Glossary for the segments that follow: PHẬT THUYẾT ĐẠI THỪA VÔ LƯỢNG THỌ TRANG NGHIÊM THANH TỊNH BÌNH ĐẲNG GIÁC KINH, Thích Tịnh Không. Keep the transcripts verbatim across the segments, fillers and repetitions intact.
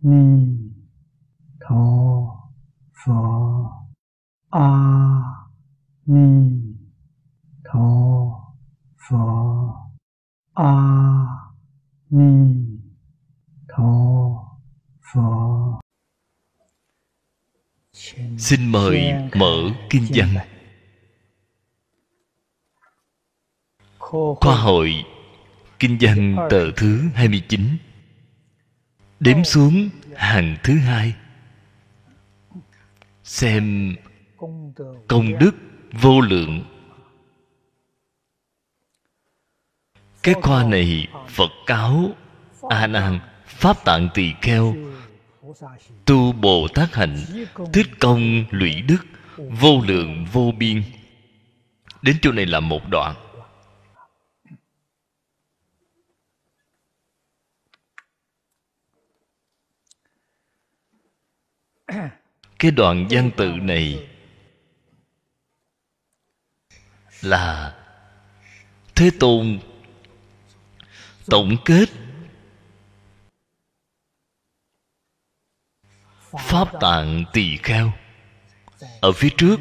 Ni Tho Phở A Ni Tho Phở A Ni Tho Phở. Xin mời mở kinh văn. Khoa hội kinh văn tờ thứ hai mươi chín, đếm xuống hàng thứ hai. Xem công đức vô lượng. Cái khoa này Phật cáo A Nan, Pháp Tạng Tỳ Kheo tu Bồ Tát hạnh, tích công lũy đức, vô lượng vô biên. Đến chỗ này là một đoạn. Cái đoạn văn tự này là Thế Tôn tổng kết Pháp Tạng Tỳ Kheo. Ở phía trước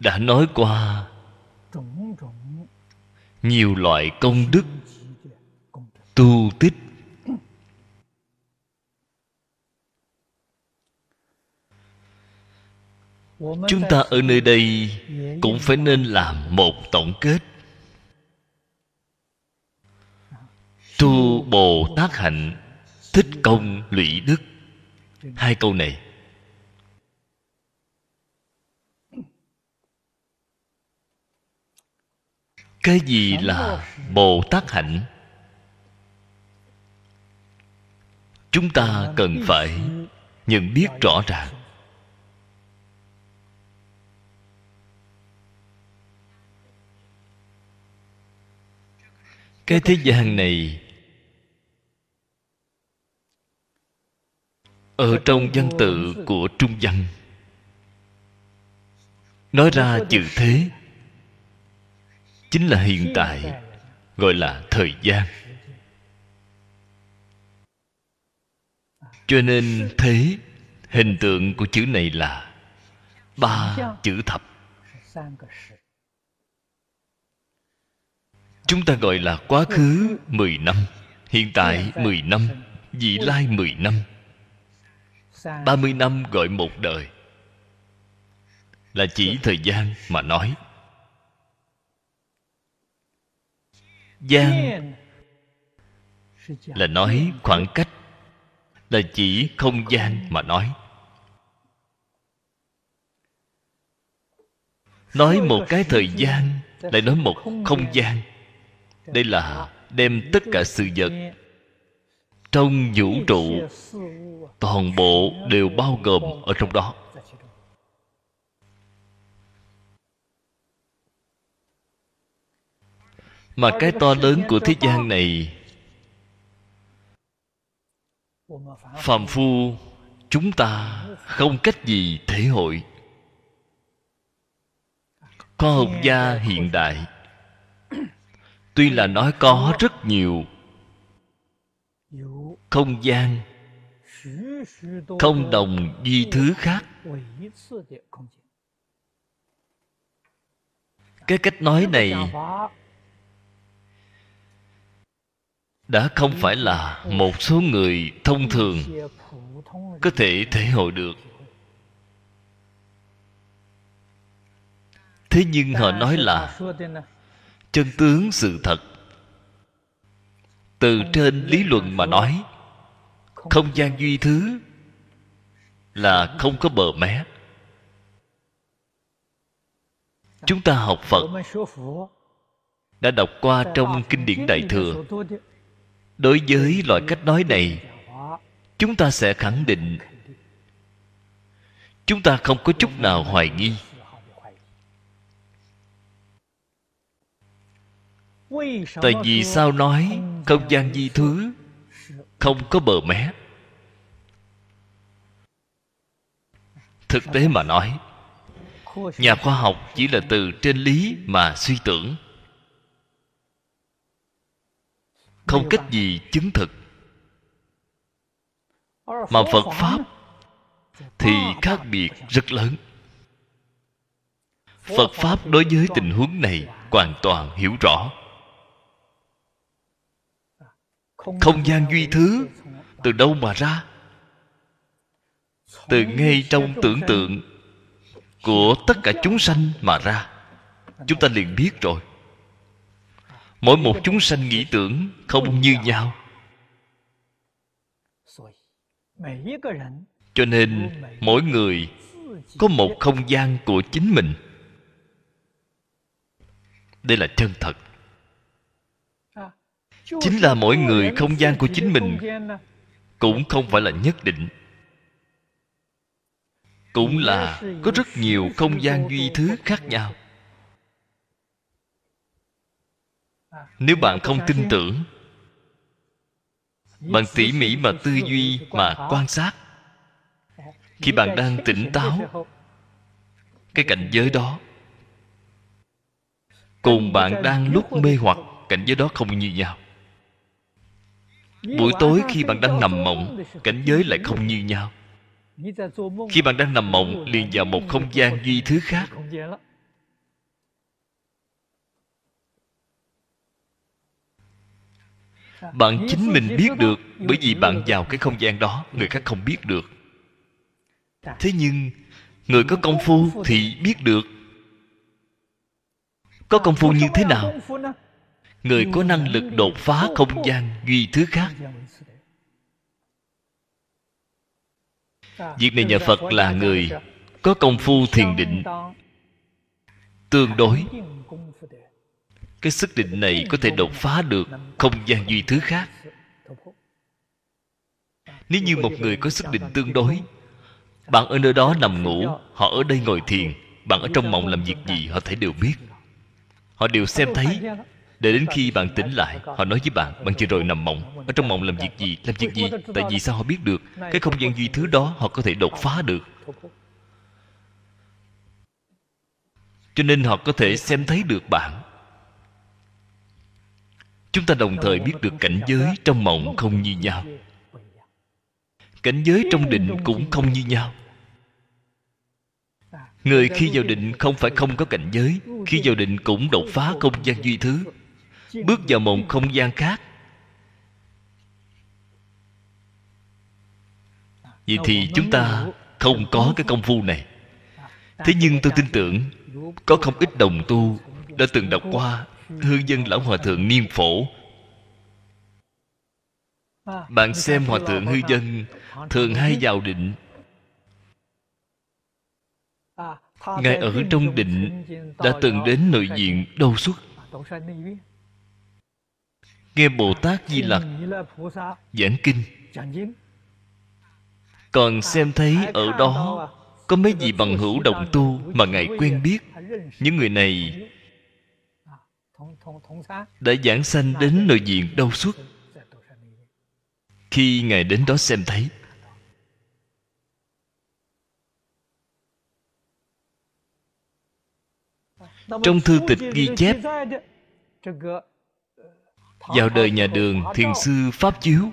đã nói qua nhiều loại công đức tu tích. Chúng ta ở nơi đây cũng phải nên làm một tổng kết. Tu Bồ Tát hạnh, tích công lũy đức. Hai câu này cái gì là Bồ Tát hạnh? Chúng ta cần phải nhận biết rõ ràng. Cái thế gian này, ở trong văn tự của Trung Văn nói ra chữ thế chính là hiện tại, gọi là thời gian. Cho nên thế, hình tượng của chữ này là ba chữ thập. Chúng ta gọi là quá khứ mười năm, hiện tại mười năm, vị lai mười năm, ba mươi năm gọi một đời. Là chỉ thời gian mà nói. Gian là nói khoảng cách, là chỉ không gian mà nói. Nói một cái thời gian, lại nói một không gian. Đây là đem tất cả sự vật trong vũ trụ toàn bộ đều bao gồm ở trong đó. Mà cái to lớn của thế gian này, phàm phu chúng ta không cách gì thể hội. Khoa học gia hiện đại tuy là nói có rất nhiều không gian không đồng duy thứ khác, cái cách nói này đã không phải là một số người thông thường có thể thể hội được. Thế nhưng họ nói là chân tướng sự thật. Từ trên lý luận mà nói, không gian duy thứ là không có bờ mé. Chúng ta học Phật đã đọc qua trong kinh điển Đại Thừa. Đối với loại cách nói này, chúng ta sẽ khẳng định, chúng ta không có chút nào hoài nghi. Tại vì sao nói không gian di thứ không có bờ mé? Thực tế mà nói, nhà khoa học chỉ là từ trên lý mà suy tưởng. không cách gì chứng thực. Mà Phật Pháp thì khác biệt rất lớn. Phật Pháp đối với tình huống này hoàn toàn hiểu rõ. Không gian duy thứ từ đâu mà ra? Từ ngay trong tưởng tượng của tất cả chúng sanh mà ra. Chúng ta liền biết rồi, mỗi một chúng sanh nghĩ tưởng không như nhau. Cho nên mỗi người có một không gian của chính mình. Đây là chân thật. Chính là mỗi người không gian của chính mình cũng không phải là nhất định, cũng là có rất nhiều không gian duy thứ khác nhau. Nếu bạn không tin tưởng, bạn tỉ mỉ mà tư duy, mà quan sát, khi bạn đang tỉnh táo, cái cảnh giới đó cùng bạn đang lúc mê hoặc, cảnh giới đó không như nhau. Buổi tối khi bạn đang nằm mộng, cảnh giới lại không như nhau. Khi bạn đang nằm mộng liền vào một không gian duy thứ khác. Bạn chính mình biết được, bởi vì bạn vào cái không gian đó, người khác không biết được. Thế nhưng người có công phu thì biết được. Có công phu như thế nào? Người có năng lực đột phá không gian duy thứ khác. Việc này nhà Phật là người có công phu thiền định tương đối. Cái sức định này có thể đột phá được không gian duy thứ khác. Nếu như một người có sức định tương đối, bạn ở nơi đó nằm ngủ, họ ở đây ngồi thiền, bạn ở trong mộng làm việc gì họ thể đều biết. Họ đều xem thấy. Để đến khi bạn tỉnh lại, họ nói với bạn, bạn vừa rồi nằm mộng, ở trong mộng làm việc gì, làm việc gì. Tại vì sao họ biết được? Cái không gian duy thứ đó họ có thể đột phá được. Cho nên họ có thể xem thấy được bạn. Chúng ta đồng thời biết được cảnh giới trong mộng không như nhau. Cảnh giới trong định cũng không như nhau. Người khi vào định không phải không có cảnh giới. Khi vào định cũng đột phá không gian duy thứ, bước vào một không gian khác. Vậy thì chúng ta không có cái công phu này. Thế nhưng tôi tin tưởng có không ít đồng tu đã từng đọc qua Hương Dân Lão Hòa Thượng Niêm Phổ. Bạn xem Hòa Thượng Hư Dân thường hay vào định. Ngài ở trong định đã từng đến nội viện Đâu Xuất, nghe Bồ Tát Di Lặc giảng kinh, còn xem thấy ở đó có mấy vị bằng hữu đồng tu mà Ngài quen biết. Những người này đã giảng sanh đến nội viện Đâu Xuất. Khi Ngài đến đó xem thấy, trong thư tịch ghi chép, vào đời nhà Đường, thiền sư Pháp Chiếu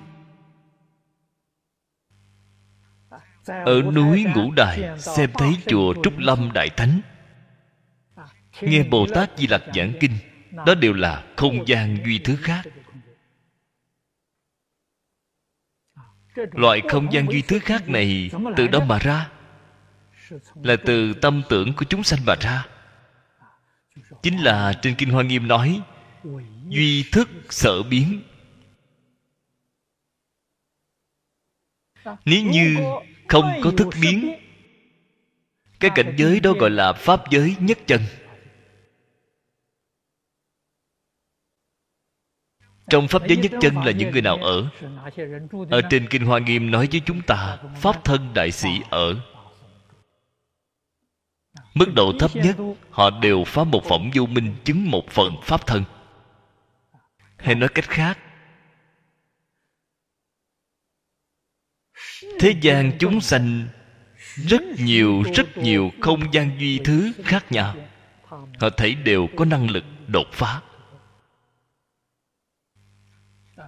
ở núi Ngũ Đài xem thấy chùa Trúc Lâm Đại Thánh, nghe Bồ Tát Di Lặc giảng kinh. Đó đều là không gian duy thứ khác. Loại không gian duy thứ khác này từ đâu mà ra? Là từ tâm tưởng của chúng sanh mà ra. Chính là trên Kinh Hoa Nghiêm nói duy thức sở biến. Nếu như không có thức biến, cái cảnh giới đó gọi là pháp giới nhất chân. Trong pháp giới nhất chân là những người nào ở? Ở trên Kinh Hoa Nghiêm nói với chúng ta Pháp Thân Đại Sĩ ở. Mức độ thấp nhất, họ đều phá một phẩm vô minh, chứng một phần pháp thân. Hay nói cách khác, thế gian chúng sanh rất nhiều, rất nhiều không gian duy thứ khác nhau. Họ thấy đều có năng lực đột phá.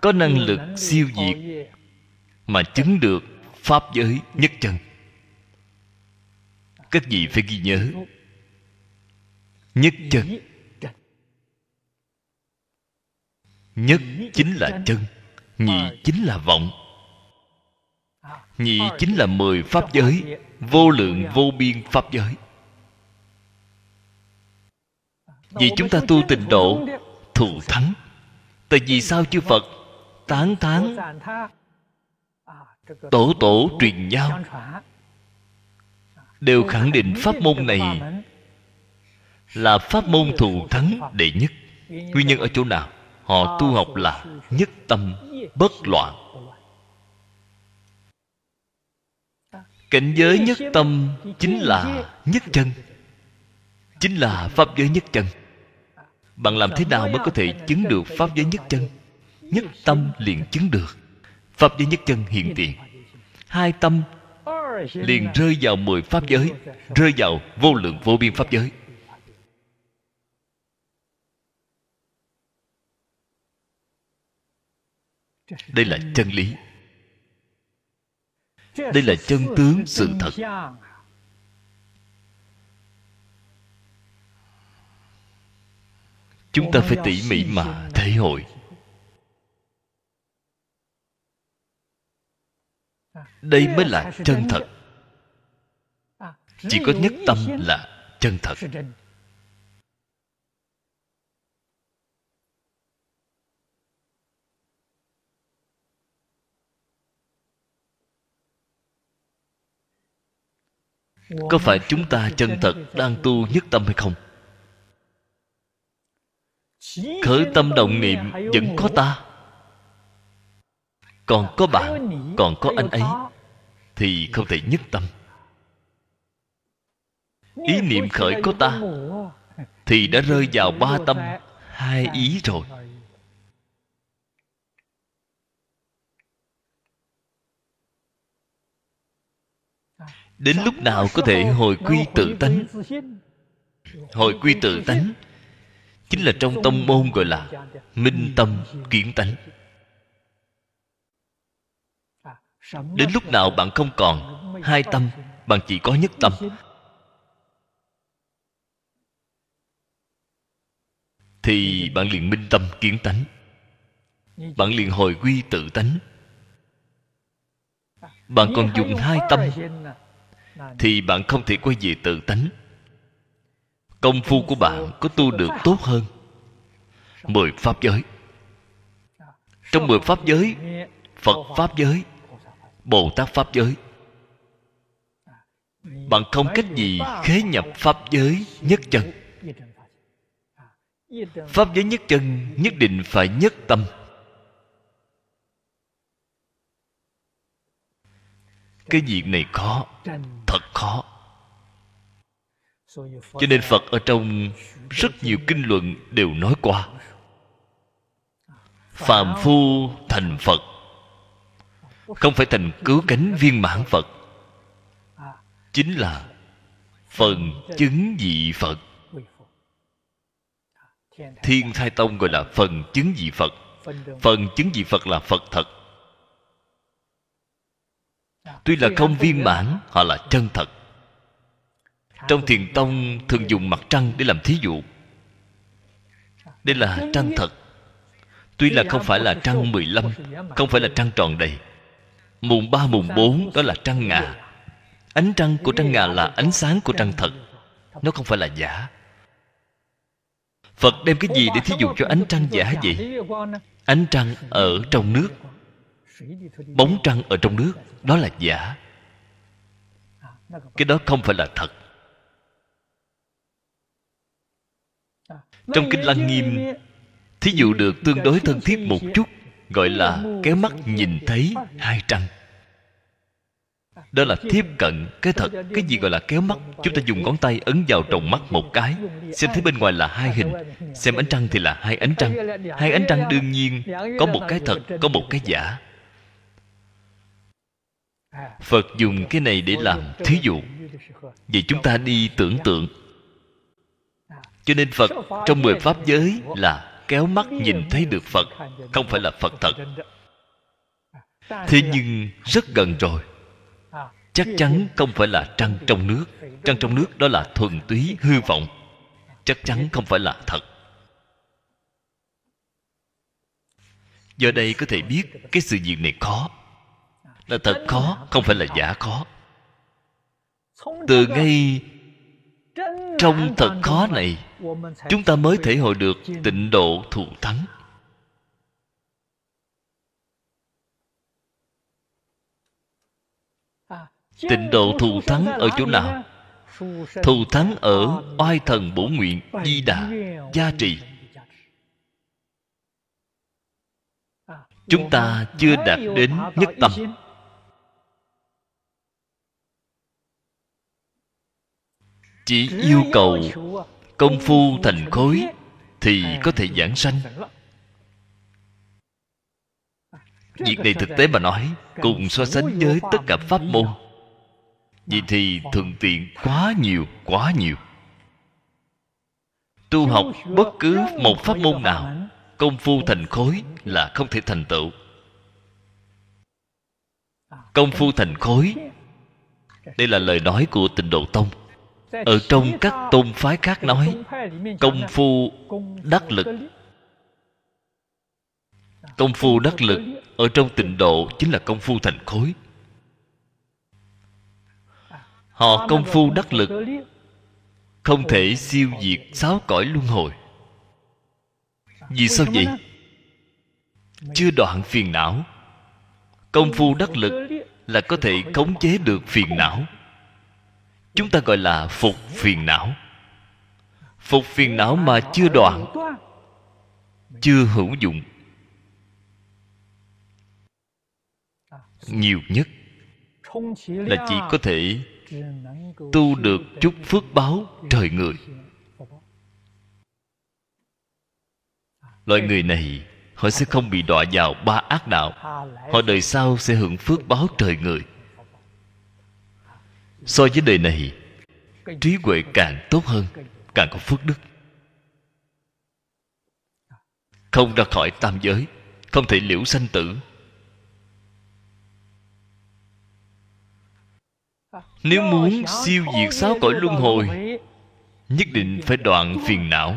có năng lực siêu diệt mà chứng được pháp giới nhất chân. Các vị phải ghi nhớ nhất chân. Nhất chính là chân, nhị chính là vọng, nhị chính là mười pháp giới, vô lượng vô biên pháp giới. Vì chúng ta tu tịnh độ thù thắng. Tại vì sao chư Phật tán thán tổ tổ truyền nhau đều khẳng định pháp môn này là pháp môn thù thắng đệ nhất? Nguyên nhân ở chỗ nào? Họ tu học là nhất tâm bất loạn. Cảnh giới nhất tâm chính là nhất chân, chính là pháp giới nhất chân. Bạn làm thế nào mới có thể chứng được pháp giới nhất chân? Nhất tâm liền chứng được pháp giới nhất chân hiện tiền. Hai tâm liền rơi vào mười pháp giới, rơi vào vô lượng vô biên pháp giới. Đây là chân lý, đây là chân tướng sự thật. Chúng ta phải tỉ mỉ mà thể hội. Đây mới là chân thật. Chỉ có nhất tâm là chân thật. Có phải chúng ta chân thật đang tu nhất tâm hay không? Khởi tâm động niệm vẫn có ta, còn có bạn, còn có anh ấy, thì không thể nhất tâm. Ý niệm khởi có ta thì đã rơi vào ba tâm hai ý rồi. Đến lúc nào có thể hồi quy tự tánh? Hồi quy tự tánh chính là trong tông môn gọi là minh tâm kiến tánh. Đến lúc nào bạn không còn hai tâm, bạn chỉ có nhất tâm, thì bạn liền minh tâm kiến tánh, bạn liền hồi quy tự tánh. Bạn còn dùng hai tâm thì bạn không thể quay về tự tánh. Công phu của bạn có tu được tốt hơn mười pháp giới. Trong mười pháp giới, Phật pháp giới, Bồ Tát pháp giới, bạn không cách gì khế nhập pháp giới nhất chân. Pháp giới nhất chân nhất định phải nhất tâm. Cái việc này khó, thật khó. Cho nên Phật ở trong rất nhiều kinh luận đều nói qua: phàm phu thành Phật, không phải thành cứu cánh viên mãn Phật, chính là phần chứng vị Phật. Thiên Thai Tông gọi là phần chứng vị Phật. Phần chứng vị Phật là Phật thật. Tuy là không viên mãn, họ là chân thật. Trong Thiền Tông thường dùng mặt trăng để làm thí dụ. Đây là trăng thật. Tuy là không phải là trăng mười lăm, không phải là trăng tròn đầy. Mùng ba, mùng bốn đó là trăng ngà. Ánh trăng của trăng ngà là ánh sáng của trăng thật, nó không phải là giả. Phật đem cái gì để thí dụ cho ánh trăng giả vậy? Ánh trăng ở trong nước, bóng trăng ở trong nước, đó là giả. Cái đó không phải là thật. Trong Kinh Lăng Nghiêm, thí dụ được tương đối thân thiết một chút, gọi là kéo mắt nhìn thấy hai trăng. Đó là tiếp cận cái thật. Cái gì gọi là kéo mắt? Chúng ta dùng ngón tay ấn vào tròng mắt một cái, xem thấy bên ngoài là hai hình, xem ánh trăng thì là hai ánh trăng. Hai ánh trăng đương nhiên có một cái thật, có một cái giả. Phật dùng cái này để làm thí dụ. Vậy chúng ta đi tưởng tượng. Cho nên Phật trong mười pháp giới là kéo mắt nhìn thấy được Phật, không phải là Phật thật. Thế nhưng rất gần rồi. Chắc chắn không phải là trăng trong nước. Trăng trong nước đó là thuần túy hư vọng, chắc chắn không phải là thật. Do đây có thể biết cái sự việc này khó, là thật khó, không phải là giả khó. Từ ngay trong thật khó này, chúng ta mới thể hội được tịnh độ thù thắng. Tịnh độ thù thắng ở chỗ nào? Thù thắng ở oai thần bổ nguyện Di Đà gia trì. Chúng ta chưa đạt đến nhất tâm. Chỉ yêu cầu công phu thành khối thì có thể giảng sanh. Việc này thực tế mà nói, cùng so sánh với tất cả pháp môn, vậy thì thuận tiện quá nhiều, quá nhiều. Tu học bất cứ một pháp môn nào, công phu thành khối là không thể thành tựu. Công phu thành khối, đây là lời nói của Tịnh Độ Tông. Ở trong các tôn phái khác nói công phu đắc lực. Công phu đắc lực ở trong Tịnh Độ chính là công phu thành khối. Họ công phu đắc lực không thể siêu diệt sáu cõi luân hồi. Vì sao vậy? Chưa đoạn phiền não. Công phu đắc lực là có thể khống chế được phiền não. Chúng ta gọi là phục phiền não. Phục phiền não mà chưa đoạn, chưa hữu dụng. Nhiều nhất là chỉ có thể tu được chút phước báo trời người. Loại người này họ sẽ không bị đọa vào ba ác đạo. Họ đời sau sẽ hưởng phước báo trời người. So với đời này, trí huệ càng tốt hơn, càng có phước đức. Không ra khỏi tam giới, không thể liễu sanh tử. Nếu muốn siêu diệt sáu cõi luân hồi, nhất định phải đoạn phiền não,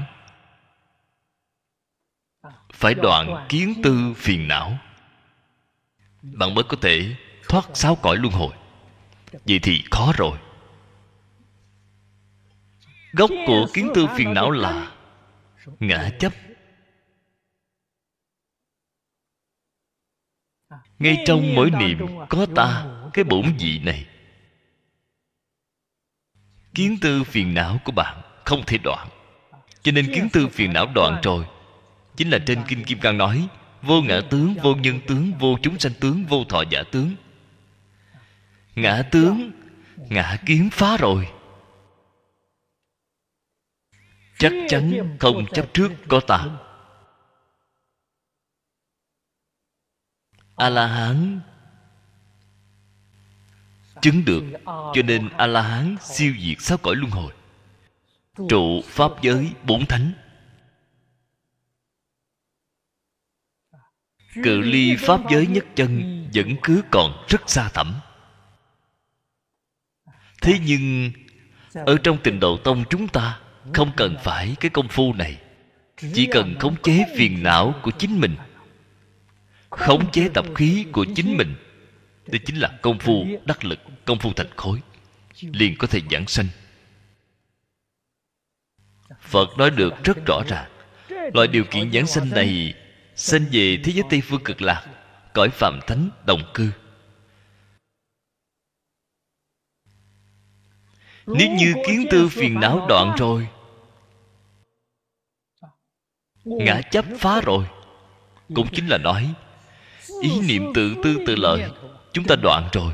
phải đoạn kiến tư phiền não, bạn mới có thể thoát sáu cõi luân hồi. Vậy thì khó rồi. Gốc của kiến tư phiền não là ngã chấp. Ngay trong mỗi niệm có ta, cái bổn vị này, kiến tư phiền não của bạn không thể đoạn. Cho nên kiến tư phiền não đoạn rồi, chính là trên Kinh Kim Cang nói vô ngã tướng, vô nhân tướng, vô chúng sanh tướng, vô thọ giả tướng. Ngã tướng, ngã kiến phá rồi, chắc chắn không chấp trước có ta. A-la-hán chứng được, cho nên A-la-hán siêu diệt sáu cõi luân hồi, trụ pháp giới bốn thánh, cự ly pháp giới nhất chân vẫn cứ còn rất xa thẳm. Thế nhưng ở trong Tịnh Độ Tông chúng ta không cần phải cái công phu này. Chỉ cần khống chế phiền não của chính mình, khống chế tập khí của chính mình, đây chính là công phu đắc lực, công phu thành khối, liền có thể giảng sanh. Phật nói được rất rõ ràng, loại điều kiện giảng sanh này sanh về thế giới Tây Phương Cực Lạc, cõi phàm thánh đồng cư. Nếu như kiến tư phiền não đoạn rồi, ngã chấp phá rồi, cũng chính là nói ý niệm tự tư tự lợi chúng ta đoạn rồi,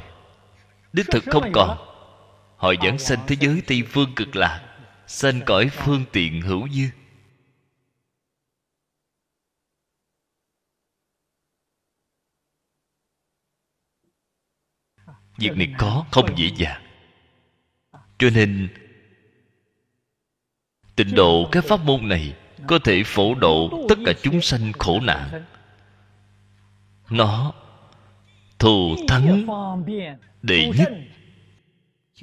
đích thực không còn. Họ giảng sanh thế giới Tây Phương Cực Lạc, sanh cõi phương tiện hữu dư. Việc này có không dễ dàng. Cho nên tịnh độ cái pháp môn này có thể phổ độ tất cả chúng sanh khổ nạn. Nó thù thắng đệ nhất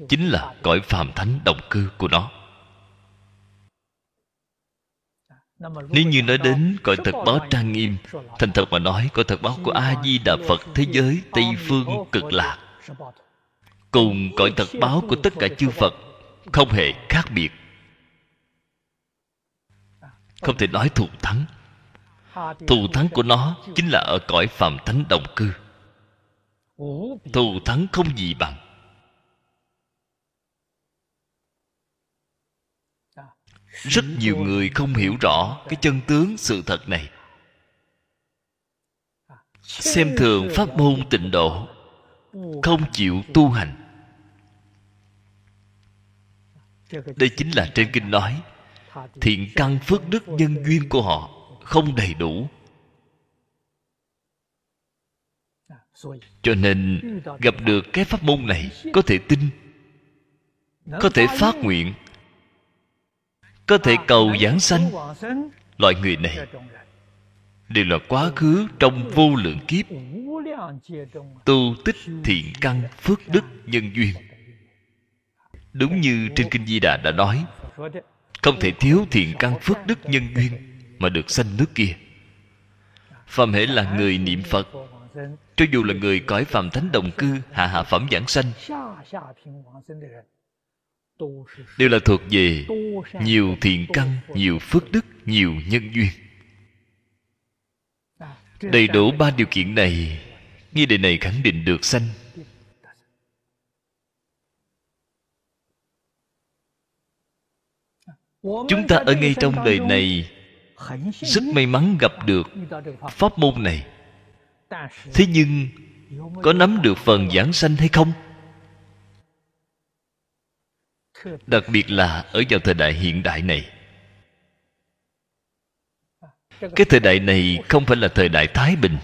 chính là cõi phàm thánh đồng cư của nó. Nếu như nói đến cõi thật báo trang nghiêm, thành thật mà nói, cõi thật báo của A-di-đà Phật thế giới Tây Phương Cực Lạc cùng cõi thật báo của tất cả chư Phật không hề khác biệt. Không thể nói thù thắng. Thù thắng của nó chính là ở cõi phàm thánh đồng cư. Thù thắng không gì bằng. Rất nhiều người không hiểu rõ cái chân tướng sự thật này, xem thường pháp môn tịnh độ, không chịu tu hành. Đây chính là trên kinh nói thiện căn phước đức nhân duyên của họ không đầy đủ. Cho nên gặp được cái pháp môn này, có thể tin, có thể phát nguyện, có thể cầu giảng sanh, loại người này đều là quá khứ trong vô lượng kiếp tu tích thiện căn phước đức nhân duyên. Đúng như trên kinh Di Đà đã nói, không thể thiếu thiện căn phước đức nhân duyên mà được sanh nước kia. Phàm hễ là người niệm Phật, cho dù là người cõi phàm thánh đồng cư hạ hạ phẩm giảng sanh, đều là thuộc về nhiều thiện căn, nhiều phước đức, nhiều nhân duyên. Đầy đủ ba điều kiện này, nghi đề này khẳng định được sanh. Chúng ta ở ngay trong đời này rất may mắn gặp được pháp môn này. Thế nhưng có nắm được phần giảng sanh hay không? Đặc biệt là ở vào thời đại hiện đại này. Cái thời đại này không phải là thời đại thái bình.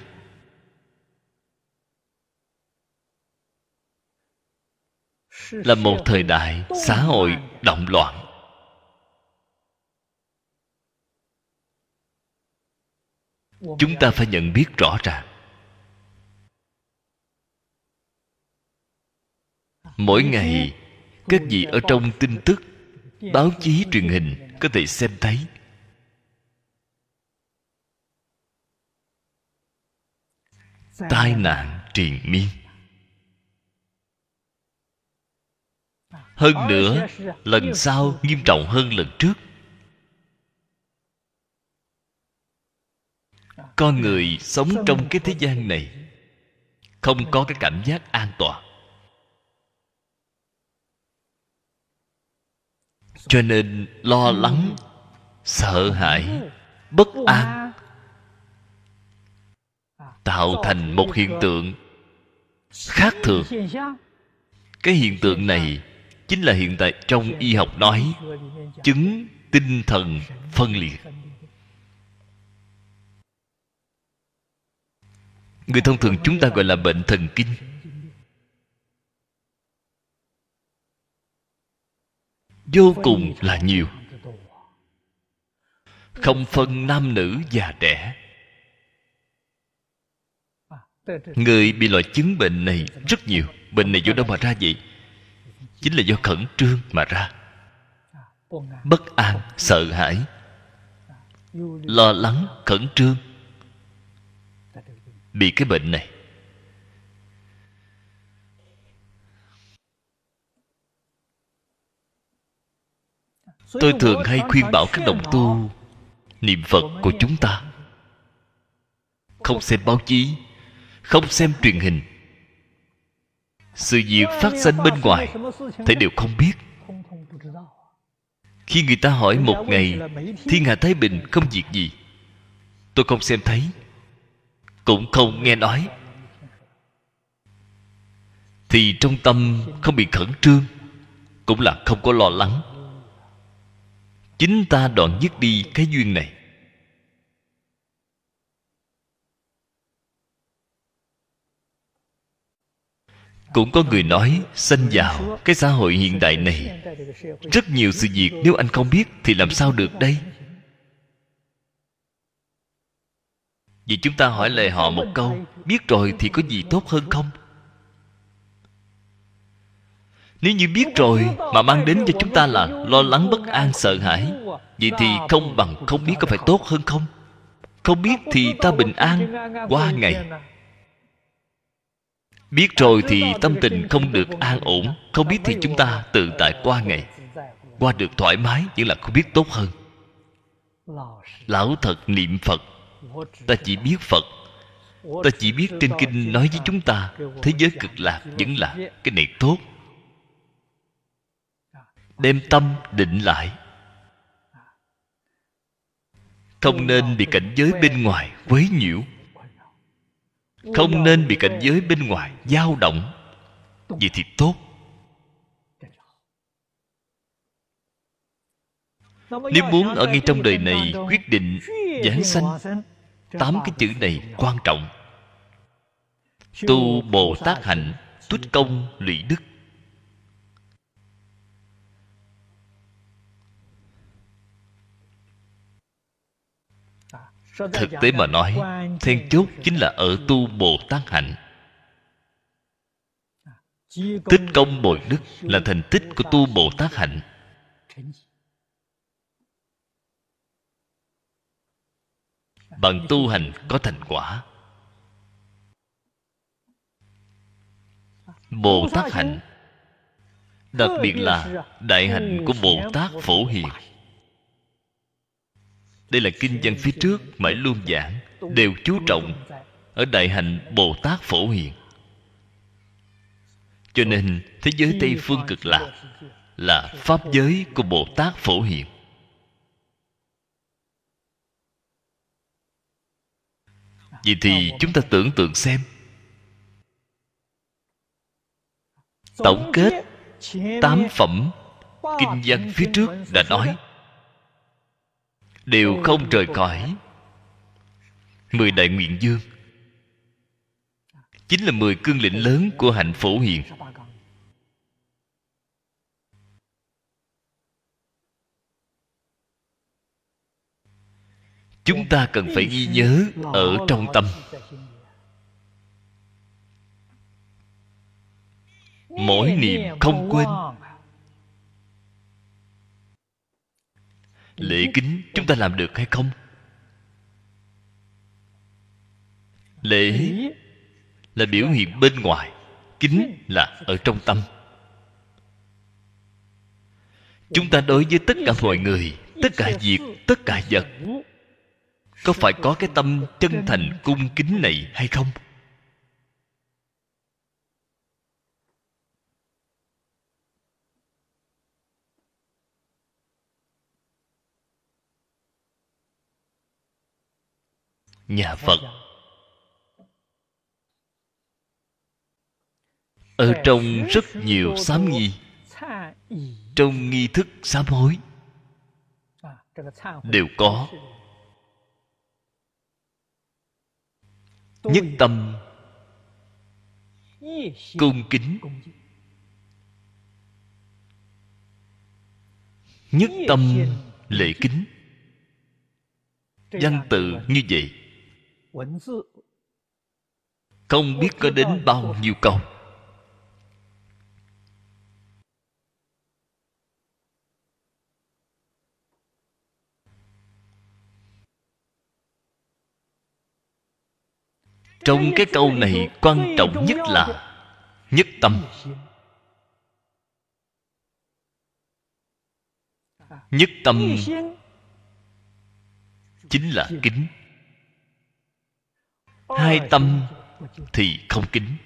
Là một thời đại xã hội động loạn. Chúng ta phải nhận biết rõ ràng. Mỗi ngày, các gì ở trong tin tức, báo chí, truyền hình có thể xem thấy. Tai nạn triền miên. Hơn nữa, lần sau nghiêm trọng hơn lần trước. Con người sống trong cái thế gian này không có cái cảm giác an toàn. Cho nên lo lắng, sợ hãi, bất an tạo thành một hiện tượng khác thường. Cái hiện tượng này chính là hiện tại trong y học nói chứng tinh thần phân liệt. Người thông thường chúng ta gọi là bệnh thần kinh. Vô cùng là nhiều. Không phân nam nữ già trẻ. Người bị loại chứng bệnh này rất nhiều. Bệnh này do đâu mà ra vậy? Chính là do khẩn trương mà ra. Bất an, sợ hãi, lo lắng, khẩn trương, bị cái bệnh này. Tôi thường hay khuyên bảo các đồng tu niệm Phật của chúng ta không xem báo chí, không xem truyền hình. Sự việc phát sinh bên ngoài thảy đều không biết. Khi người ta hỏi một ngày thiên hạ thái bình không việc gì, tôi không xem thấy, cũng không nghe nói, thì trong tâm không bị khẩn trương, cũng là không có lo lắng. Chính ta đoạn dứt đi cái duyên này. Cũng có người nói, sanh vào cái xã hội hiện đại này, rất nhiều sự việc nếu anh không biết thì làm sao được đây? Vì chúng ta hỏi lời họ một câu, biết rồi thì có gì tốt hơn không? Nếu như biết rồi mà mang đến cho chúng ta là lo lắng, bất an, sợ hãi, vậy thì không bằng không biết có phải tốt hơn không? Không biết thì ta bình an qua ngày. Biết rồi thì tâm tình không được an ổn. Không biết thì chúng ta tự tại qua ngày, qua được thoải mái, nhưng là không biết tốt hơn. Lão thật niệm Phật. Ta chỉ biết Phật. Ta chỉ biết trên kinh nói với chúng ta thế giới cực lạc vẫn là cái này tốt. Đem tâm định lại, không nên bị cảnh giới bên ngoài quấy nhiễu, không nên bị cảnh giới bên ngoài dao động. Vậy thì tốt. Nếu muốn ở ngay trong đời này quyết định giảng sanh, tám cái chữ này quan trọng. Tu Bồ Tát hạnh, tuất công lũy đức. Thực tế mà nói, then chốt chính là ở tu Bồ Tát hạnh. Tích công bồi đức là thành tích của tu Bồ Tát hạnh. Bằng tu hành có thành quả. Bồ Tát hạnh, đặc biệt là đại hạnh của Bồ Tát Phổ Hiền. Đây là kinh văn phía trước mãi luôn giảng, đều chú trọng ở đại hạnh Bồ Tát Phổ Hiền. Cho nên thế giới Tây Phương Cực Lạc là pháp giới của Bồ Tát Phổ Hiền. Vậy thì chúng ta tưởng tượng xem, tổng kết tám phẩm kinh văn phía trước đã nói, đều không rời khỏi mười đại nguyện dương, chính là mười cương lĩnh lớn của hạnh Phổ Hiền. Chúng ta cần phải ghi nhớ ở trong tâm. Mỗi niệm không quên. Lễ kính chúng ta làm được hay không? Lễ là biểu hiện bên ngoài, kính là ở trong tâm. Chúng ta đối với tất cả mọi người, tất cả việc, tất cả vật, có phải có cái tâm chân thành cung kính này hay không? Nhà Phật ở trong rất nhiều sám nghi, trong nghi thức sám hối đều có nhất tâm cung kính, nhất tâm lễ kính. Văn tự như vậy không biết có đến bao nhiêu câu. Trong cái câu này quan trọng nhất là nhất tâm. Nhất tâm chính là kính. Hai tâm thì không kính.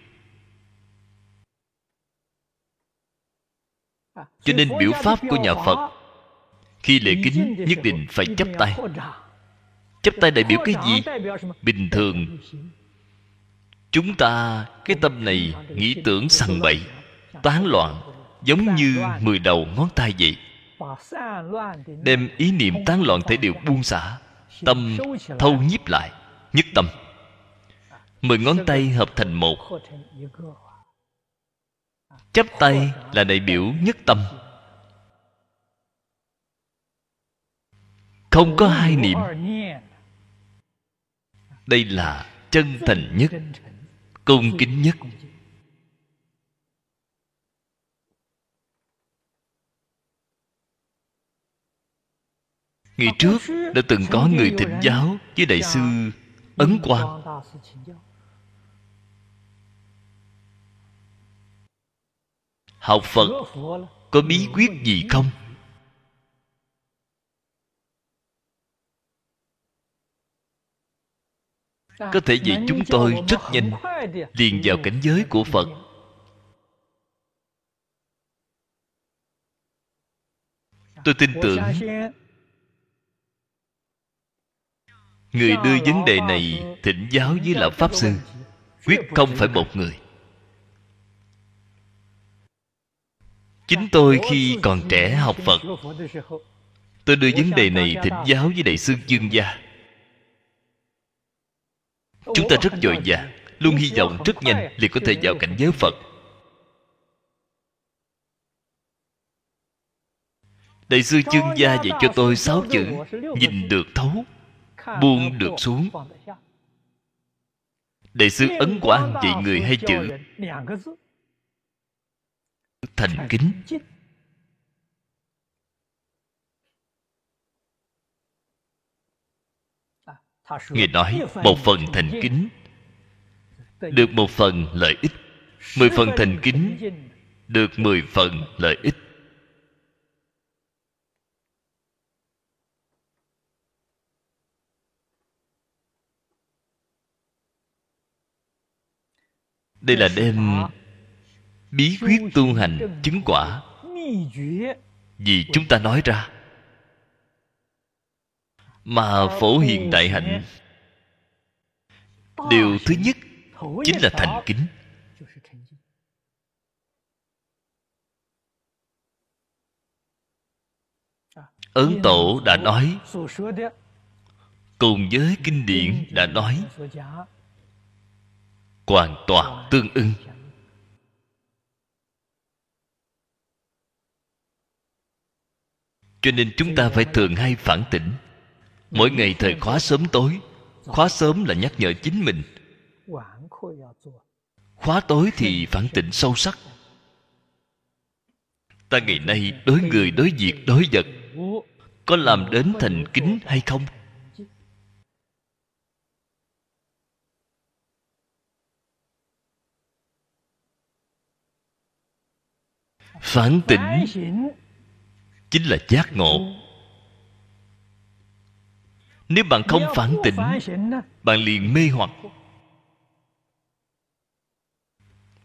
Cho nên biểu pháp của nhà Phật, khi lễ kính nhất định phải chắp tay. Chắp tay đại biểu cái gì? Bình thường chúng ta cái tâm này nghĩ tưởng sằng bậy, tán loạn, giống như mười đầu ngón tay vậy. Đem ý niệm tán loạn thể đều buông xả, tâm thâu nhiếp lại, nhất tâm. Mười ngón tay hợp thành một. Chắp tay là đại biểu nhất tâm. Không có hai niệm. Đây là chân thành nhất, cung kính nhất. Ngày trước đã từng có người thỉnh giáo với Đại sư Ấn Quang. Học Phật có bí quyết gì không? Có thể dạy chúng tôi rất nhanh, liền vào cảnh giới của Phật. Tôi tin tưởng người đưa vấn đề này thỉnh giáo với lão Pháp Sư quyết không phải một người. Chính tôi khi còn trẻ học Phật, tôi đưa vấn đề này thỉnh giáo với Đại sư Dương Gia. Chúng ta rất dội dàng, luôn hy vọng rất nhanh liền có thể vào cảnh giới Phật. Đại sư Dương Gia dạy cho tôi sáu chữ: nhìn được thấu, buông được xuống. Đại sư Ấn Quang dạy người hay chữ thành kính. Ngài nói một phần thành kính được một phần lợi ích, mười phần thành kính được mười phần lợi ích. Đây là đem bí quyết tu hành chứng quả vì chúng ta nói ra, mà phổ hiền đại hạnh điều thứ nhất chính là thành kính. Ấn Tổ đã nói, cùng với kinh điển đã nói, hoàn toàn tương ưng. Cho nên chúng ta phải thường hay phản tỉnh. Mỗi ngày thời khóa sớm tối, khóa sớm là nhắc nhở chính mình, khóa tối thì phản tỉnh sâu sắc. Ta ngày nay đối người, đối việc, đối vật có làm đến thành kính hay không? Phản tỉnh chính là giác ngộ. Nếu bạn không phản tỉnh, bạn liền mê hoặc.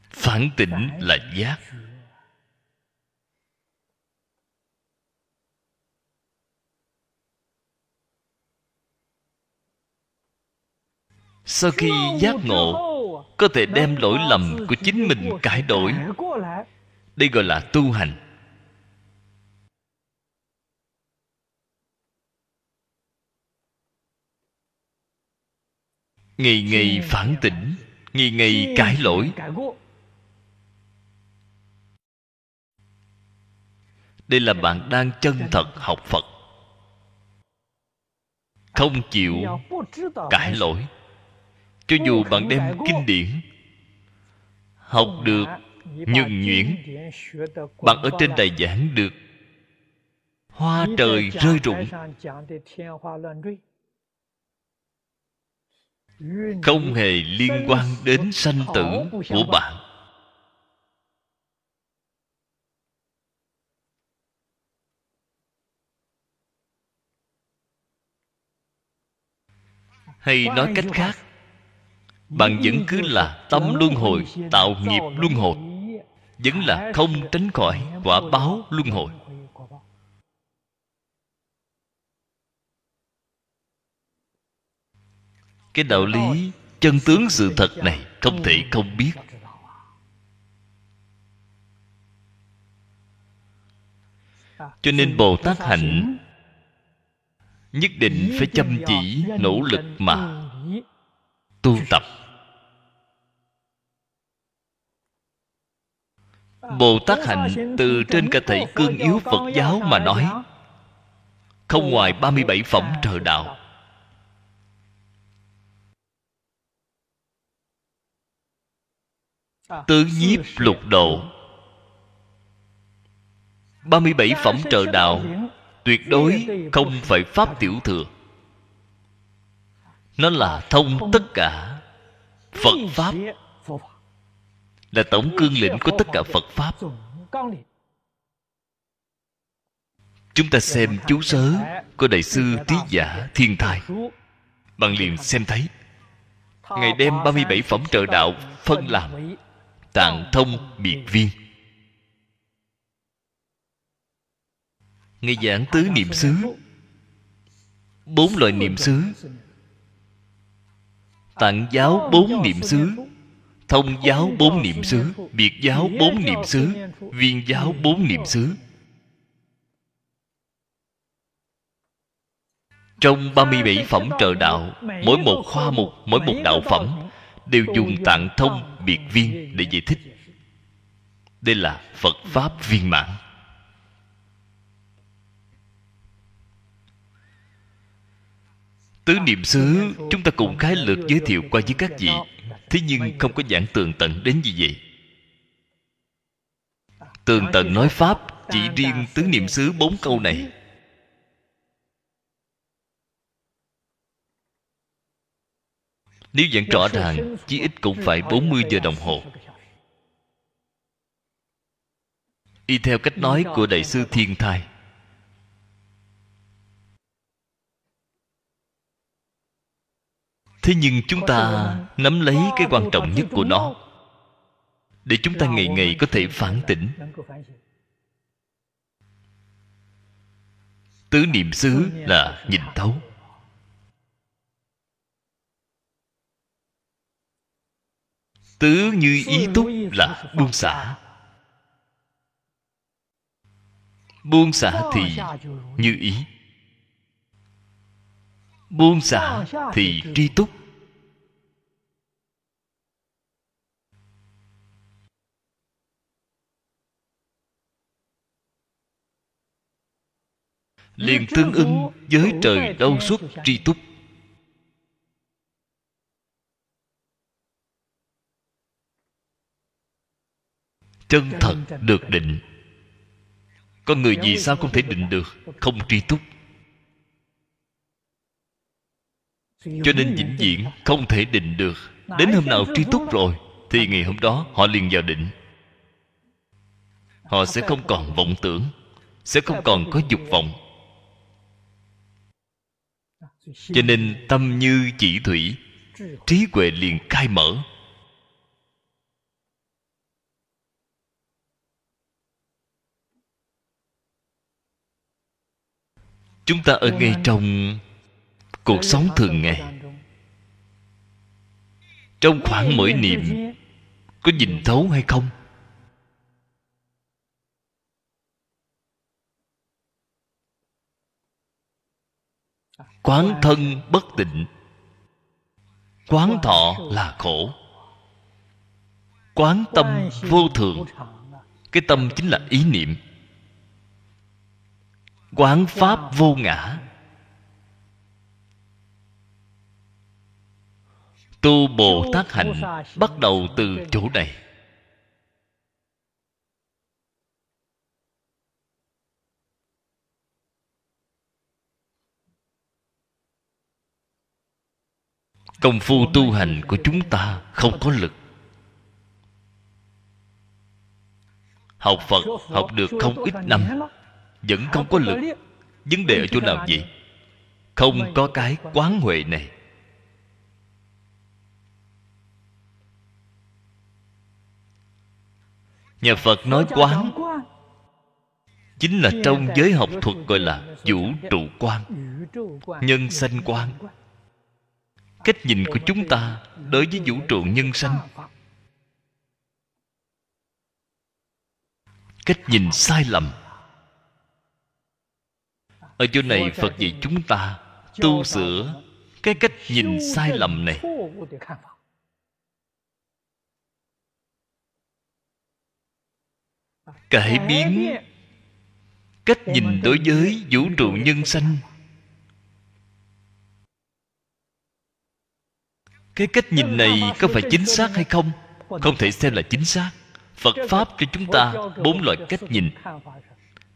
Phản tỉnh là giác. Sau khi giác ngộ, có thể đem lỗi lầm của chính mình cải đổi. Đây gọi là tu hành. Ngày ngày phản tỉnh, ngày ngày cải lỗi. Đây là bạn đang chân thật học Phật, không chịu cải lỗi. Cho dù bạn đem kinh điển học được nhuần nhuyễn, bạn ở trên đài giảng được hoa trời rơi rụng, không hề liên quan đến sanh tử của bạn. Hay nói cách khác, bạn vẫn cứ là tâm luân hồi, tạo nghiệp luân hồi, vẫn là không tránh khỏi quả báo luân hồi. Cái đạo lý chân tướng sự thật này không thể không biết. Cho nên Bồ Tát hạnh nhất định phải chăm chỉ nỗ lực mà tu tập. Bồ Tát hạnh từ trên cả thảy cương yếu Phật giáo mà nói, không ngoài ba mươi bảy phẩm trợ đạo. Tứ nhiếp lục độ, ba mươi bảy phẩm trợ đạo, tuyệt đối không phải pháp tiểu thừa. Nó là thông tất cả Phật Pháp, là tổng cương lĩnh của tất cả Phật Pháp. Chúng ta xem chú sớ của Đại sư Trí Giả Thiên Tài, bạn liền xem thấy Ngài đem ba mươi bảy phẩm trợ đạo phân làm tạng thông biệt viên. Ngài giảng tứ niệm xứ, bốn loại niệm xứ, tạng giáo bốn niệm xứ, thông giáo bốn niệm xứ, biệt giáo bốn niệm xứ, viên giáo bốn niệm xứ. Trong ba mươi bảy phẩm trợ đạo, mỗi một khoa mục, mỗi một đạo phẩm đều dùng tạng thông biệt viên để giải thích. Đây là Phật Pháp viên mãn. Tứ niệm xứ chúng ta cùng khái lược giới thiệu qua với các vị, thế nhưng không có giảng tường tận đến như vậy. Tường tận nói Pháp chỉ riêng tứ niệm xứ bốn câu này, nếu giảng rõ ràng chí ít cũng phải bốn mươi giờ đồng hồ. Y theo cách nói của Đại sư Thiên Thai, thế nhưng chúng ta nắm lấy cái quan trọng nhất của nó, để chúng ta ngày ngày có thể phản tỉnh. Tứ niệm xứ là nhìn thấu. Tứ như ý túc là buông xả. Buông xả thì như ý, buông xả thì tri túc. Liền tương ứng với trời đâu xuất tri túc. Chân thật được định. Con người vì sao không thể định được? Không tri túc, cho nên vĩnh viễn không thể định được. Đến hôm nào tri túc rồi thì ngày hôm đó họ liền vào định. Họ sẽ không còn vọng tưởng, sẽ không còn có dục vọng. Cho nên tâm như chỉ thủy, trí huệ liền khai mở. Chúng ta ở ngay trong cuộc sống thường ngày, trong khoảng mỗi niệm có nhìn thấu hay không? Quán thân bất tịnh, quán thọ là khổ, quán tâm vô thường. Cái tâm chính là ý niệm. Quán pháp vô ngã, tu Bồ Tát hạnh bắt đầu từ chỗ này. Công phu tu hành của chúng ta không có lực. Học Phật học được không ít năm, vẫn không có lực. Vấn đề ở chỗ nào vậy? Không có cái quán huệ này. Nhà Phật nói quán chính là trong giới học thuật gọi là vũ trụ quan, nhân sanh quan. Cách nhìn của chúng ta đối với vũ trụ nhân sanh, cách nhìn sai lầm. Ở chỗ này Phật dạy chúng ta tu sửa cái cách nhìn sai lầm này. Cải biến cách nhìn đối với vũ trụ nhân sanh, cái cách nhìn này có phải chính xác hay không? không thể xem là chính xác. Phật Pháp cho chúng ta bốn loại cách nhìn,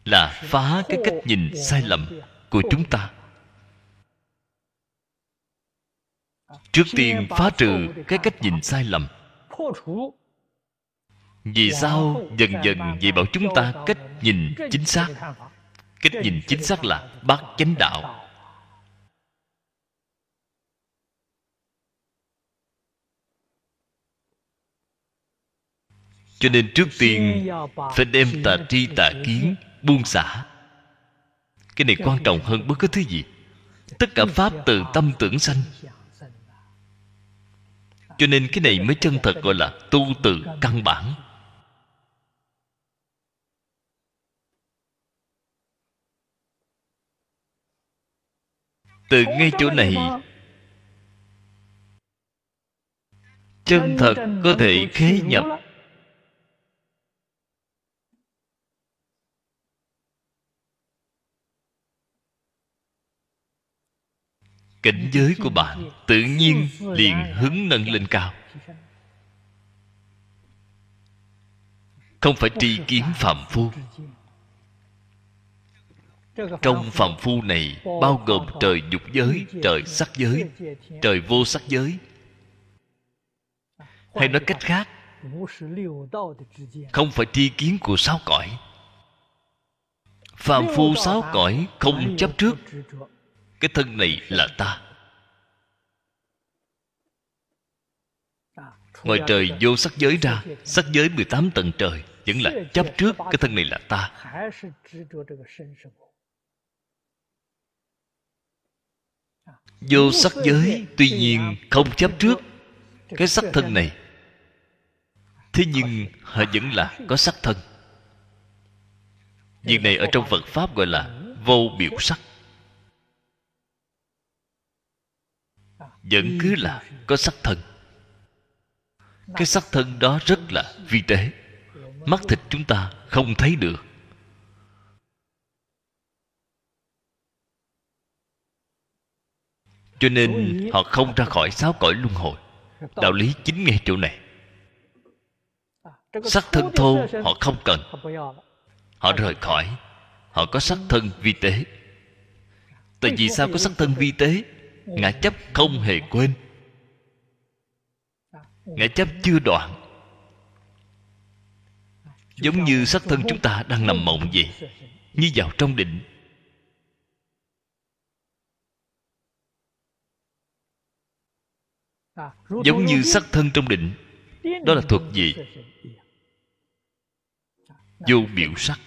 là phá cái cách nhìn sai lầm của chúng ta. Trước tiên phá trừ cái cách nhìn sai lầm. Vì sao dần dần vì bảo chúng ta cách nhìn chính xác? Cách nhìn chính xác là bát chánh đạo. Cho nên trước tiên phải đem tà tri tà kiến buông xả. Cái này quan trọng hơn bất cứ thứ gì. Tất cả pháp từ tâm tưởng sanh, cho nên cái này mới chân thật gọi là tu từ căn bản. Từ ngay chỗ này chân thật có thể khế nhập. Cảnh giới của bạn tự nhiên liền hướng nâng lên cao. Không phải tri kiến phàm phu. Trong phàm phu này bao gồm trời dục giới, trời sắc giới, trời vô sắc giới. Hay nói cách khác, không phải tri kiến của sáu cõi. Phàm phu sáu cõi không chấp trước. Cái thân này là ta. Ngoài trời vô sắc giới ra, sắc giới mười tám tầng trời vẫn là chấp trước cái thân này là ta. Vô sắc giới tuy nhiên không chấp trước cái sắc thân này, thế nhưng họ vẫn là có sắc thân. Việc này ở trong Phật Pháp gọi là vô biểu sắc. Vẫn cứ là có sắc thân. Cái sắc thân đó rất là vi tế, mắt thịt chúng ta không thấy được. Cho nên họ không ra khỏi sáu cõi luân hồi. Đạo lý chính ngay chỗ này. Sắc thân thô họ không cần, họ rời khỏi. Họ có sắc thân vi tế. Tại vì sao có sắc thân vi tế? Ngã chấp không hề quên, ngã chấp chưa đoạn. Giống như sắc thân chúng ta đang nằm mộng vậy, như vào trong định. Giống như sắc thân trong định, đó là thuộc về vô biểu sắc.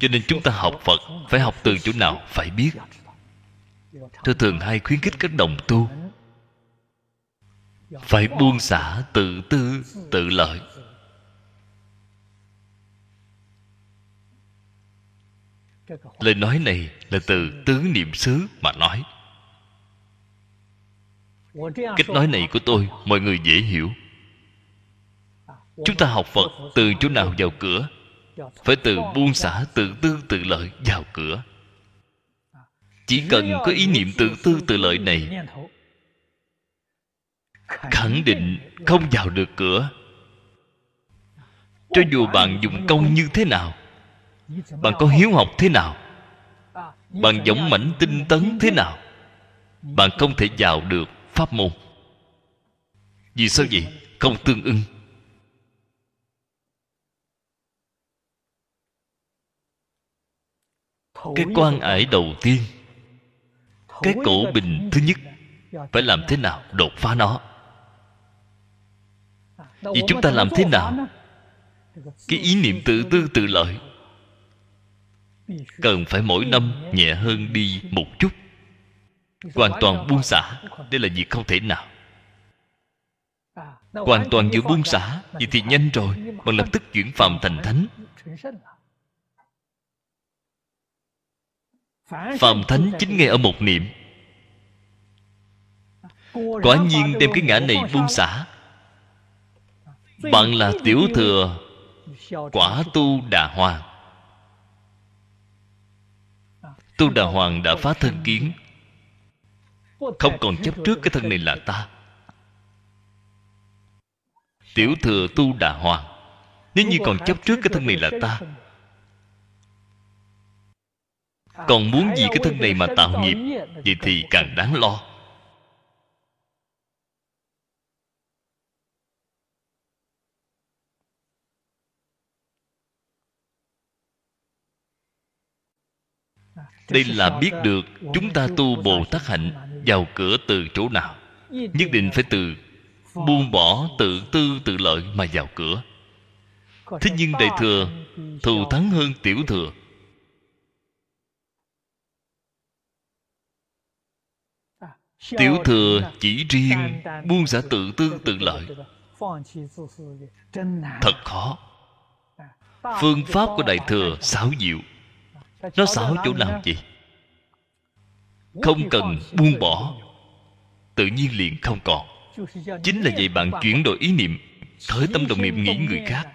Cho nên chúng ta học Phật phải học từ chỗ nào phải biết. Tôi thường hay khuyến khích các đồng tu phải buông xả tự tư tự lợi. Lời nói này là từ tứ niệm xứ mà nói. Cách nói này của tôi mọi người dễ hiểu. Chúng ta học Phật từ chỗ nào vào cửa? Phải từ buông xả tự tư tự lợi vào cửa. Chỉ cần có ý niệm tự tư tự lợi này, khẳng định không vào được cửa. Cho dù bạn dùng câu như thế nào, bạn có hiếu học thế nào, bạn dũng mãnh tinh tấn thế nào, bạn không thể vào được pháp môn. Vì sao vậy? Không tương ưng. Cái quan ải đầu tiên, cái cổ bình thứ nhất, phải làm thế nào đột phá nó? Vậy chúng ta làm thế nào? Cái ý niệm tự tư tự lợi cần phải mỗi năm nhẹ hơn đi một chút. Hoàn toàn buông xả, đây là việc không thể nào. Hoàn toàn giữ buông xả, vậy thì nhanh rồi, bạn lập tức chuyển phàm thành thánh. Phàm thánh chính ngay ở một niệm. Quả nhiên đem cái ngã này buông xả, bạn là tiểu thừa quả tu Đà Hoàng. Tu Đà Hoàng đã phá thân kiến, không còn chấp trước cái thân này là ta. Tiểu thừa tu đà hoàng, nếu như còn chấp trước cái thân này là ta, còn muốn vì cái thân này mà tạo nghiệp, vậy thì càng đáng lo. Đây là biết được chúng ta tu Bồ Tát hạnh vào cửa từ chỗ nào. Nhất định phải từ buông bỏ tự tư tự lợi mà vào cửa. Thế nhưng Đại Thừa thù thắng hơn Tiểu Thừa. Tiểu Thừa chỉ riêng buông xả tự tư tự lợi, thật khó. Phương pháp của Đại Thừa xảo diệu. Nó xảo chỗ nào vậy? Không cần buông bỏ, tự nhiên liền không còn. Chính là vậy, bạn chuyển đổi ý niệm, khởi tâm đồng niệm nghĩ người khác.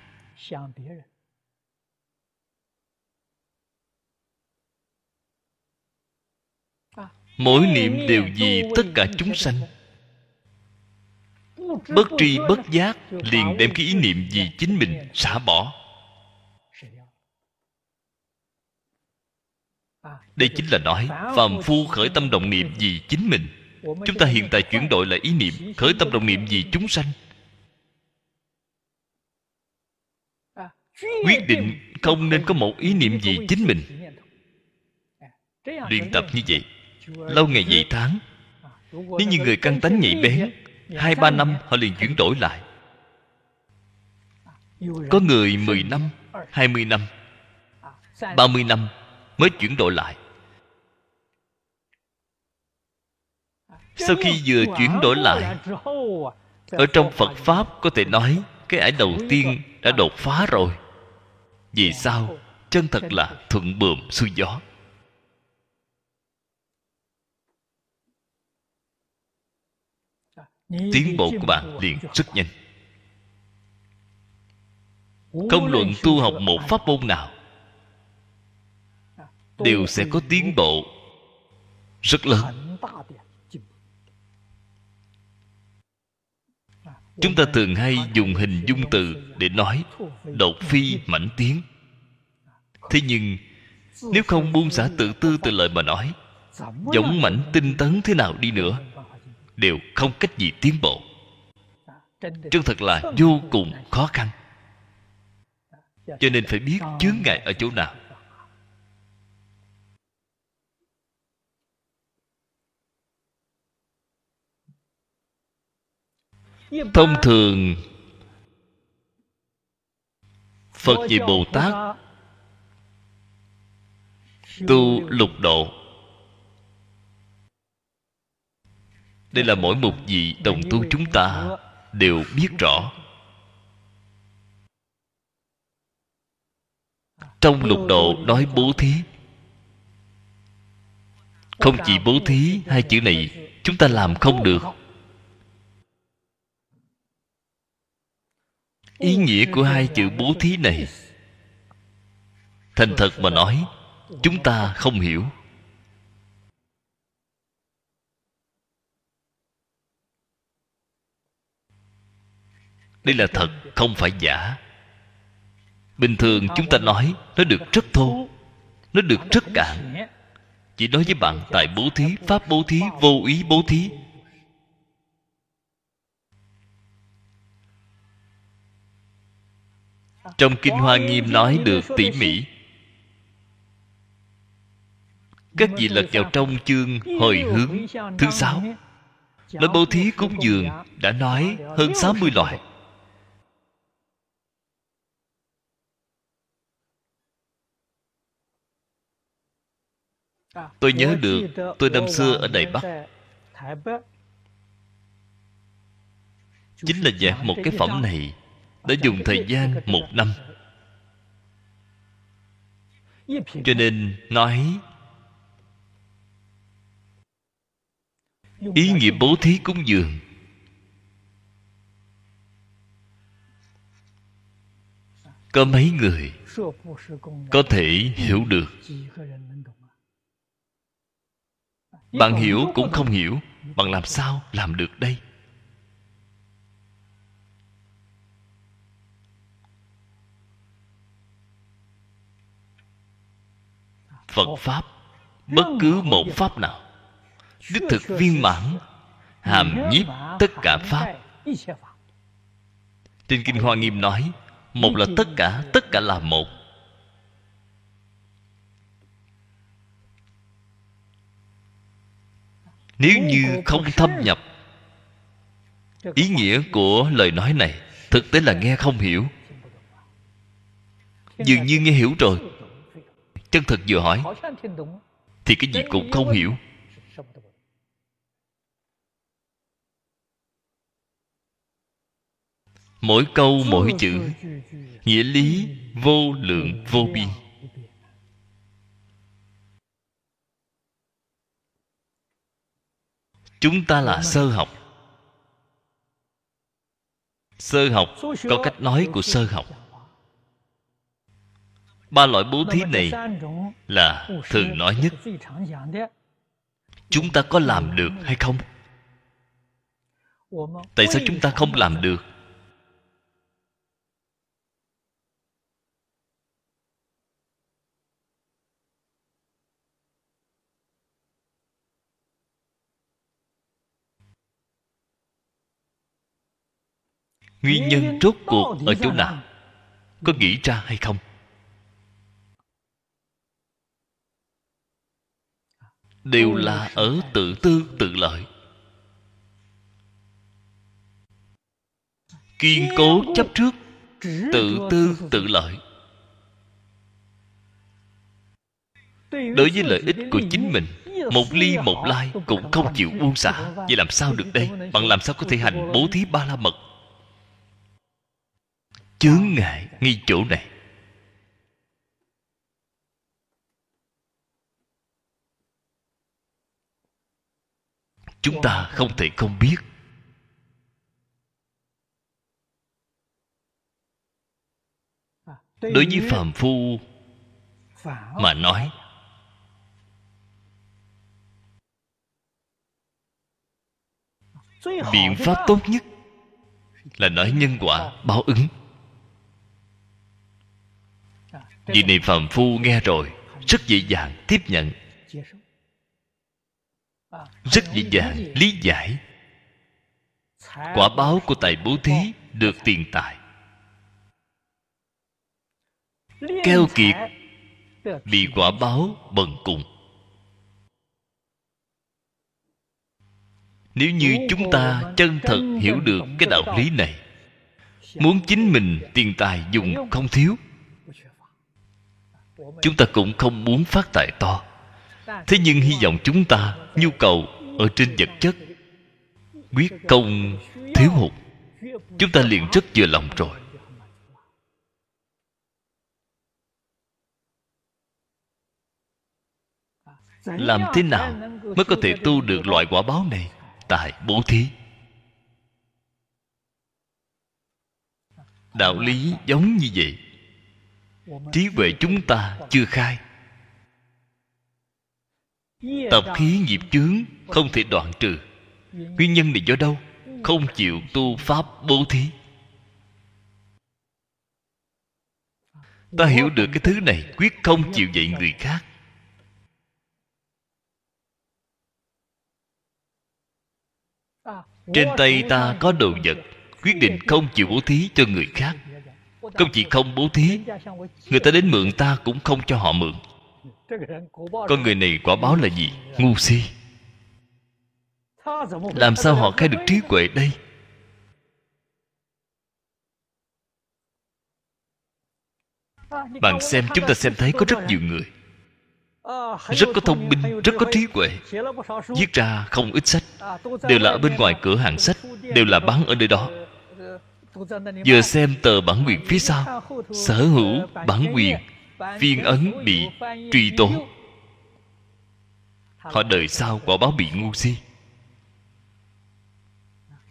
Mỗi niệm đều vì tất cả chúng sanh. Bất tri bất giác liền đem cái ý niệm vì chính mình xả bỏ. Đây chính là nói phàm phu khởi tâm động niệm vì chính mình. Chúng ta hiện tại chuyển đổi lại ý niệm, khởi tâm động niệm vì chúng sanh, quyết định không nên có một ý niệm vì chính mình. Luyện tập như vậy lâu ngày vậy tháng, nếu như người căn tánh nhạy bén, hai ba năm họ liền chuyển đổi lại. Có người mười năm, hai mươi năm, ba mươi năm mới chuyển đổi lại. Sau khi vừa chuyển đổi lại, ở trong Phật Pháp có thể nói cái ải đầu tiên đã đột phá rồi. Vì sao? Chân thật là thuận buồm xuôi gió. Tiến bộ của bạn liền rất nhanh. Không luận tu học một pháp môn nào, đều sẽ có tiến bộ rất lớn. Chúng ta thường hay dùng hình dung từ để nói đột phi mãnh tiến. Thế nhưng nếu không buông xả tự tư tự lợi mà nói, dũng mãnh tinh tấn thế nào đi nữa đều không cách gì tiến bộ. Chân thật là vô cùng khó khăn. Cho nên phải biết chướng ngại ở chỗ nào. Thông thường Phật và Bồ Tát tu lục độ. Đây là mỗi một vị đồng tu chúng ta đều biết rõ. Trong lục độ nói bố thí. Không chỉ bố thí hai chữ này chúng ta làm không được. Ý nghĩa của hai chữ bố thí này, thành thật mà nói, chúng ta không hiểu. Đây là thật, không phải giả. Bình thường chúng ta nói, nó được rất thô, nó được rất cạn. Chỉ nói với bạn tài bố thí, pháp bố thí, vô ý bố thí. Trong Kinh Hoa Nghiêm nói được tỉ mỉ. Các vị lật vào trong chương hồi hướng thứ sáu, nói bố thí cúng dường đã nói hơn sáu mươi loại. Tôi nhớ được tôi năm xưa ở Đài Bắc, chính là giảng một cái phẩm này, đã dùng thời gian một năm. Cho nên nói ý nghĩa bố thí cúng dường có mấy người có thể hiểu được. Bạn hiểu cũng không hiểu, bằng làm sao làm được đây? Phật Pháp, bất cứ một Pháp nào, đích thực viên mãn, hàm nhiếp tất cả Pháp. Trên Kinh Hoa Nghiêm nói, một là tất cả, tất cả là một. Nếu như không thâm nhập ý nghĩa của lời nói này, thực tế là nghe không hiểu. Dường như nghe hiểu rồi, chân thật vừa hỏi thì cái gì cũng không hiểu. Mỗi câu mỗi chữ nghĩa lý vô lượng vô biên. Chúng ta là sơ học. Sơ học có cách nói của sơ học. Ba loại bố thí này là thường nói nhất. Chúng ta có làm được hay không? Tại sao chúng ta không làm được? Nguyên nhân rốt cuộc ở chỗ nào? Có nghĩ ra hay không? Đều là ở tự tư tự lợi. Kiên cố chấp trước tự tư tự lợi. Đối với lợi ích của chính mình, một ly một lai cũng không chịu buông xả. Vậy làm sao được đây? Bạn làm sao có thể hành bố thí ba la mật? Chướng ngại ngay chỗ này. Chúng ta không thể không biết. Đối với phàm phu mà nói, biện pháp tốt nhất là nói nhân quả báo ứng. Vì này phàm phu nghe rồi rất dễ dàng tiếp nhận, rất dễ dàng lý giải. Quả báo của tài bố thí được tiền tài. Keo kiệt bị quả báo bần cùng. Nếu như chúng ta chân thật hiểu được cái đạo lý này, muốn chính mình tiền tài dùng không thiếu, chúng ta cũng không muốn phát tài to. Thế nhưng hy vọng chúng ta nhu cầu ở trên vật chất quyết không thiếu hụt, chúng ta liền rất vừa lòng rồi. Làm thế nào mới có thể tu được loại quả báo này? Tài bố thí. Đạo lý giống như vậy. Trí huệ chúng ta chưa khai, tập khí nghiệp chướng không thể đoạn trừ. Nguyên nhân này do đâu? Không chịu tu pháp bố thí. Ta hiểu được cái thứ này, quyết không chịu dạy người khác. Trên tay ta có đồ vật, quyết định không chịu bố thí cho người khác. Không chỉ không bố thí, người ta đến mượn ta cũng không cho họ mượn. Con người này quả báo là gì? Ngu si. Làm sao họ khai được trí huệ đây? Bạn xem, chúng ta xem thấy có rất nhiều người rất có thông minh, rất có trí huệ, viết ra không ít sách, đều là ở bên ngoài cửa hàng sách, đều là bán ở nơi đó. Vừa xem tờ bản quyền phía sau, sở hữu bản quyền, phiên ấn bị truy tố. Họ đời sau quả báo bị ngu si.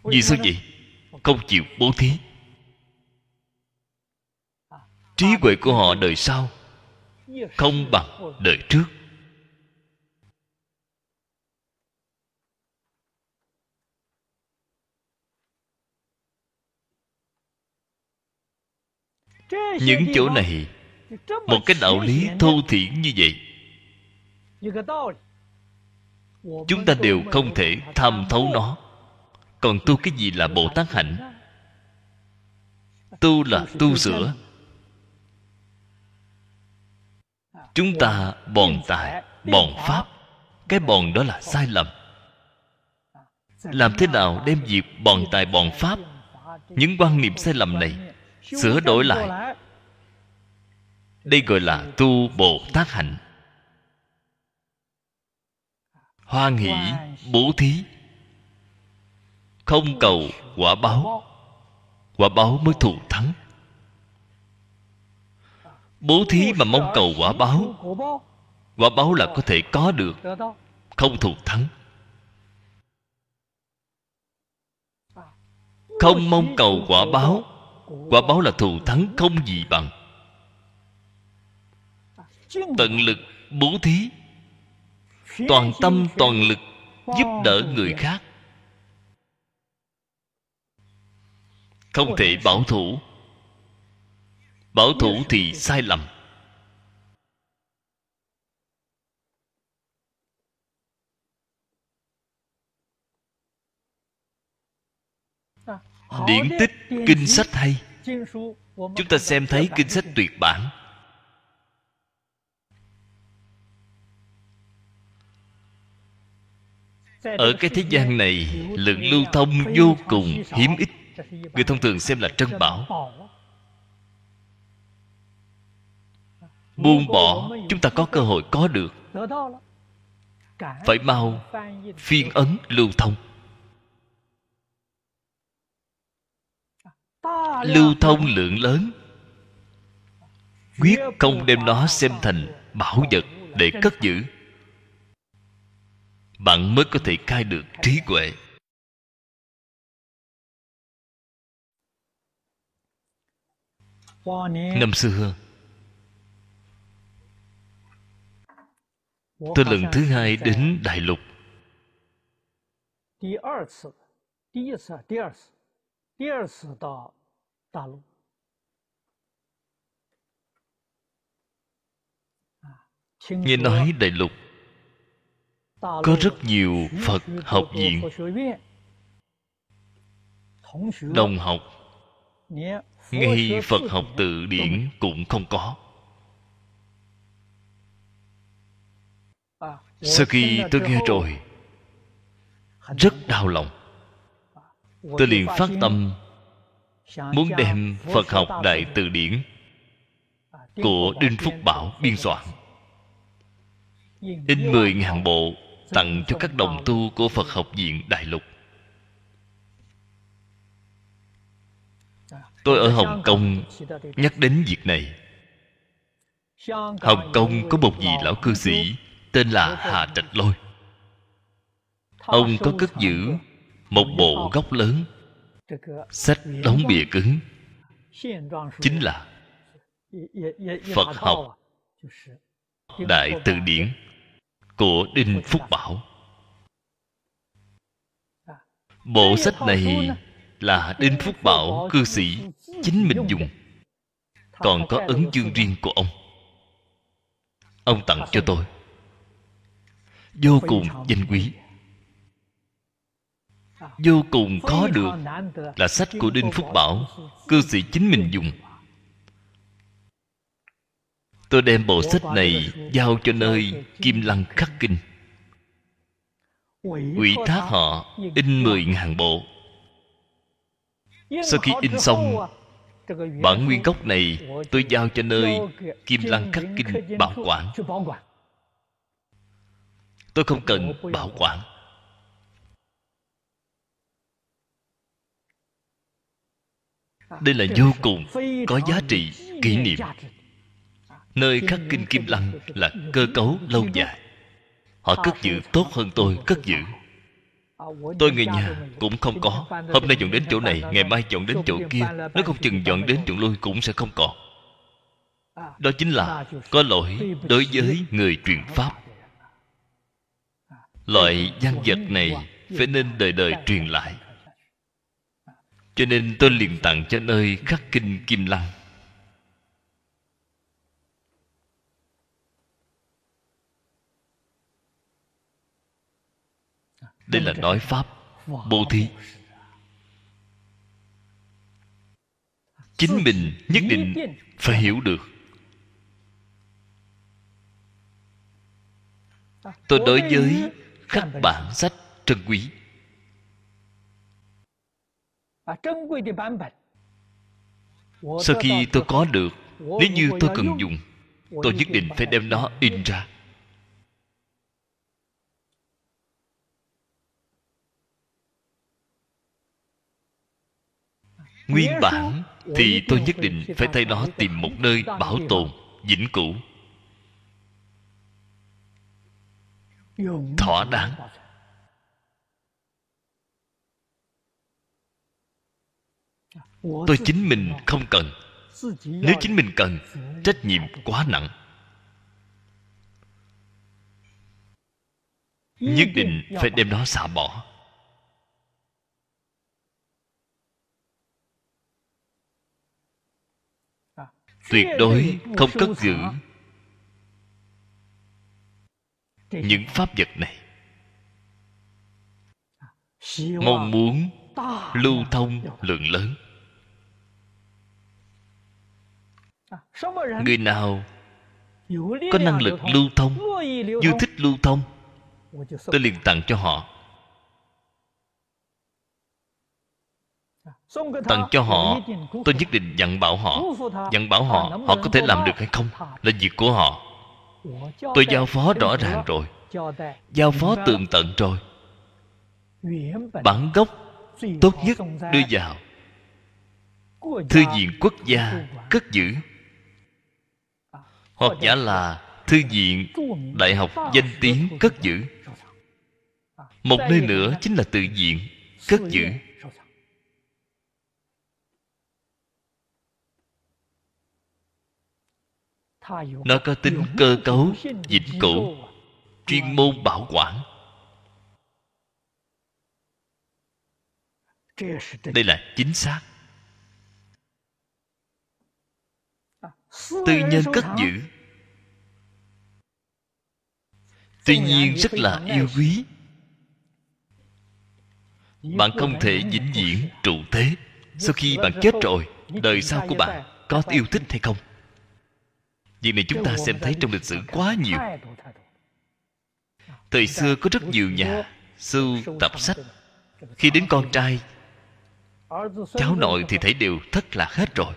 Vì sao vậy? Không chịu bố thí. Trí huệ của họ đời sau không bằng đời trước. Những chỗ này, một cái đạo lý thô thiển như vậy, chúng ta đều không thể tham thấu nó. Còn tu cái gì là Bồ Tát hạnh? Tu là tu sửa. Chúng ta bòn tài, bòn pháp, cái bòn đó là sai lầm. Làm thế nào đem việc bòn tài bòn pháp, những quan niệm sai lầm này sửa đổi lại? Đây gọi là tu Bồ Tát hạnh. Hoan hỷ bố thí, không cầu quả báo, quả báo mới thù thắng. Bố thí mà mong cầu quả báo, quả báo là có thể có được, không thù thắng. Không mong cầu quả báo, quả báo là thù thắng không gì bằng. Tận lực bố thí, toàn tâm toàn lực giúp đỡ người khác, không thể bảo thủ. Bảo thủ thì sai lầm. Điển tích, kinh sách hay, chúng ta xem thấy kinh sách tuyệt bản. Ở cái thế gian này, lượng lưu thông vô cùng hiếm ít, người thông thường xem là trân bảo. Buông bỏ, chúng ta có cơ hội có được, phải mau phiên ấn lưu thông. Lưu thông lượng lớn, quyết không đem nó xem thành bảo vật để cất giữ. Bạn mới có thể khai được trí huệ. Năm xưa, tôi lần thứ hai đến Đại Lục. Nghe nói Đại Lục có rất nhiều Phật học viện, đồng học, ngay Phật học tự điển cũng không có. Sau khi tôi nghe rồi, rất đau lòng. Tôi liền phát tâm muốn đem Phật học Đại Từ Điển của Đinh Phúc Bảo biên soạn, in mười nghìn bộ tặng cho các đồng tu của Phật học viện Đại Lục. Tôi ở Hồng Kông nhắc đến việc này. Hồng Kông có một vị lão cư sĩ tên là Hà Trạch Lôi. Ông có cất giữ một bộ gốc lớn sách đóng bìa cứng, chính là Phật học Đại Từ Điển của Đinh Phúc Bảo. Bộ sách này là Đinh Phúc Bảo cư sĩ chính mình dùng, còn có ấn chương riêng của ông. Ông tặng cho tôi, vô cùng danh quý, vô cùng khó được, là sách của Đinh Phúc Bảo cư sĩ chính mình dùng. Tôi đem bộ sách này giao cho nơi Kim Lăng Khắc Kinh, ủy thác họ in mười nghìn bộ. Sau khi in xong, bản nguyên gốc này tôi giao cho nơi Kim Lăng Khắc Kinh bảo quản. Tôi không cần bảo quản. Đây là vô cùng có giá trị kỷ niệm. Nơi Khắc Kinh Kim Lăng là cơ cấu lâu dài, họ cất giữ tốt hơn tôi cất giữ. Tôi người nhà cũng không có. Hôm nay dọn đến chỗ này, ngày mai dọn đến chỗ kia, nó không chừng dọn đến chỗ lui cũng sẽ không còn. Đó chính là có lỗi đối với người truyền pháp. Loại văn vật này phải nên đời đời truyền lại. Cho nên tôi liền tặng cho nơi Khắc Kinh Kim Lăng. Đây là nói pháp bố thí. Chính mình nhất định phải hiểu được. Tôi đối với các bản sách trân quý, sau khi tôi có được, nếu như tôi cần dùng, tôi nhất định phải đem nó in ra. Nguyên bản thì tôi nhất định phải thay nó tìm một nơi bảo tồn vĩnh cửu, thỏa đáng. Tôi chính mình không cần. Nếu chính mình cần, trách nhiệm quá nặng. Nhất định phải đem nó xả bỏ. Tuyệt đối không cất giữ những pháp vật này. Mong muốn lưu thông lượng lớn. Người nào có năng lực lưu thông, yêu thích lưu thông, tôi liền tặng cho họ. Tặng cho họ, tôi nhất định dặn bảo họ. Dặn bảo họ, họ có thể làm được hay không là việc của họ. Tôi giao phó rõ ràng rồi, giao phó tường tận rồi. Bản gốc tốt nhất đưa vào thư viện quốc gia cất giữ, hoặc giả là thư viện đại học danh tiếng cất giữ. Một nơi nữa chính là tự viện cất giữ. Nó có tính cơ cấu vĩnh cửu, chuyên môn bảo quản. Đây là chính xác. Tư nhân cất giữ, tuy nhiên rất là yêu quý. Bạn không thể vĩnh viễn trụ thế. Sau khi bạn chết rồi, đời sau của bạn có yêu thích hay không? Việc này chúng ta xem thấy trong lịch sử quá nhiều. Thời xưa có rất nhiều nhà sưu tập sách. Khi đến con trai, cháu nội thì thấy đều thất lạc hết rồi.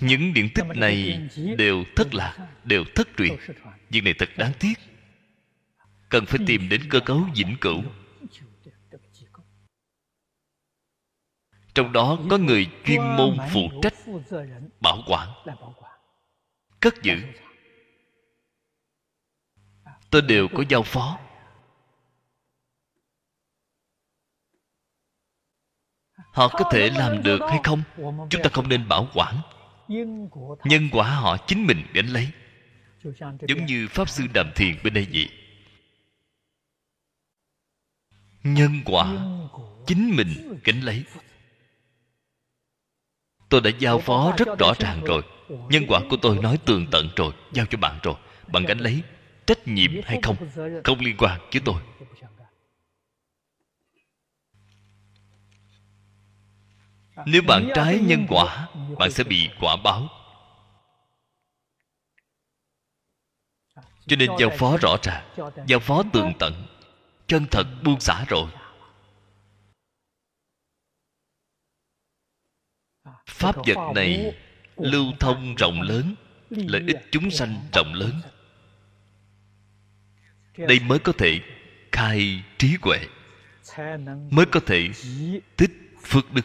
Những điện tích này đều thất lạc, đều thất truyền. Việc này thật đáng tiếc. Cần phải tìm đến cơ cấu vĩnh cửu. Trong đó có người chuyên môn phụ trách bảo quản, cất giữ. Tôi đều có giao phó. Họ có thể làm được hay không, chúng ta không nên bảo quản. Nhân quả họ chính mình đến lấy. Giống như Pháp Sư Đàm Thiền bên đây vậy. Nhân quả chính mình gánh lấy. Tôi đã giao phó rất rõ ràng rồi. Nhân quả của tôi nói tường tận rồi, giao cho bạn rồi. Bạn gánh lấy, trách nhiệm hay không, không liên quan với tôi. Nếu bạn trái nhân quả, bạn sẽ bị quả báo. Cho nên giao phó rõ ràng, giao phó tường tận, chân thật buông xả rồi. Pháp vật này lưu thông rộng lớn, lợi ích chúng sanh rộng lớn. Đây mới có thể khai trí huệ, mới có thể tích phước đức,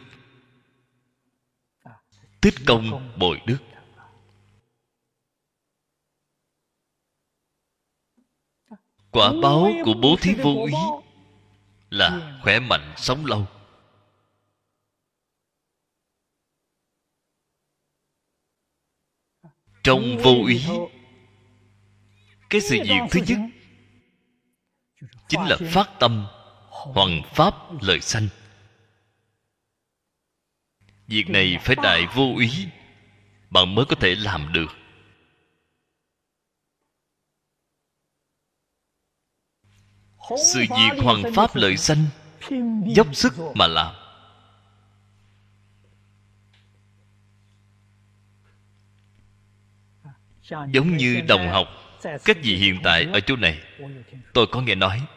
tích công bồi đức. Quả báo của bố thí vô úy là khỏe mạnh sống lâu. Trong vô úy, cái sự việc thứ nhất chính là phát tâm hoằng pháp lợi sanh. Việc này phải đại vô úy, bạn mới có thể làm được. Sự việc hoằng pháp lợi sanh, dốc sức mà làm. Giống như đồng học các vị hiện tại ở chỗ này, tôi có nghe nói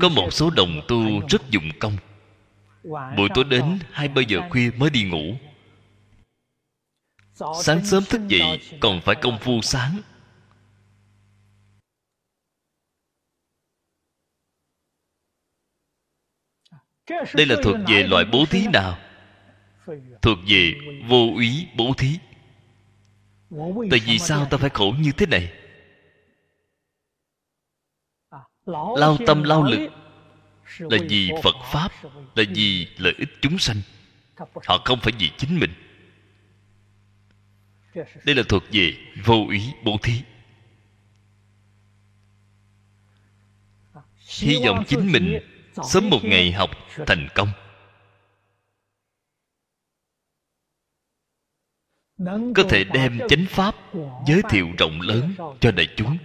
có một số đồng tu rất dụng công, buổi tối đến hai ba giờ khuya mới đi ngủ, sáng sớm thức dậy còn phải công phu sáng. Đây là thuộc về loại bố thí nào? Thuộc về vô úy bố thí. Tại vì sao ta phải khổ như thế này? Lao tâm lao lực là vì Phật Pháp, là vì lợi ích chúng sanh. Họ không phải vì chính mình. Đây là thuộc về vô úy bố thí. Hy vọng chính mình sớm một ngày học thành công, có thể đem chánh pháp giới thiệu rộng lớn cho đại chúng.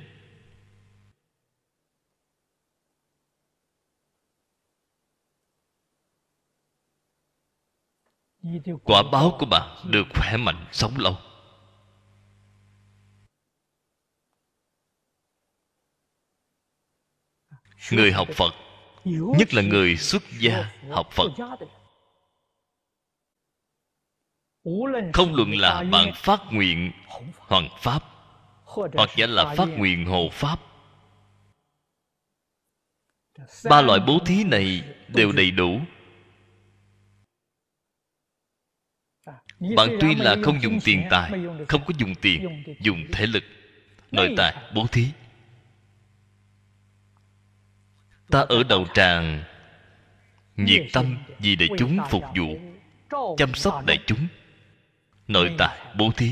Quả báo của bạn được khỏe mạnh, sống lâu. Người học Phật, nhất là người xuất gia học Phật, không luận là bạn phát nguyện Hoằng Pháp hoặc giả là phát nguyện Hộ Pháp, ba loại bố thí này đều đầy đủ. Bạn tuy là không dùng tiền tài, không có dùng tiền, dùng thể lực, nội tại bố thí. Ta ở đầu tràng nhiệt tâm vì đại chúng phục vụ, chăm sóc đại chúng, nội tại bố thí.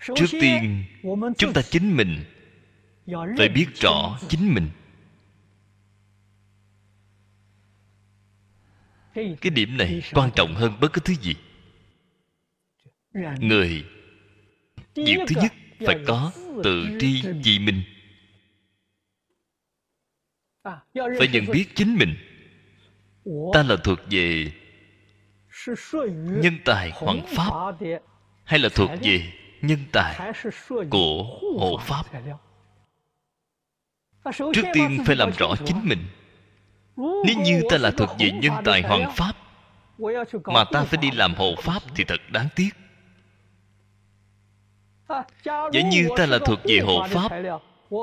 Trước tiên chúng ta chính mình phải biết rõ chính mình. Cái điểm này quan trọng hơn bất cứ thứ gì. Người việc thứ nhất phải có tự tri vì mình, phải nhận biết chính mình. Ta là thuộc về nhân tài Hoằng Pháp hay là thuộc về nhân tài của Hộ Pháp? Trước tiên phải làm rõ chính mình. Nếu như ta là thuộc về nhân tài Hoằng Pháp mà ta phải đi làm Hộ Pháp thì thật đáng tiếc. Giả như ta là thuộc về Hộ Pháp,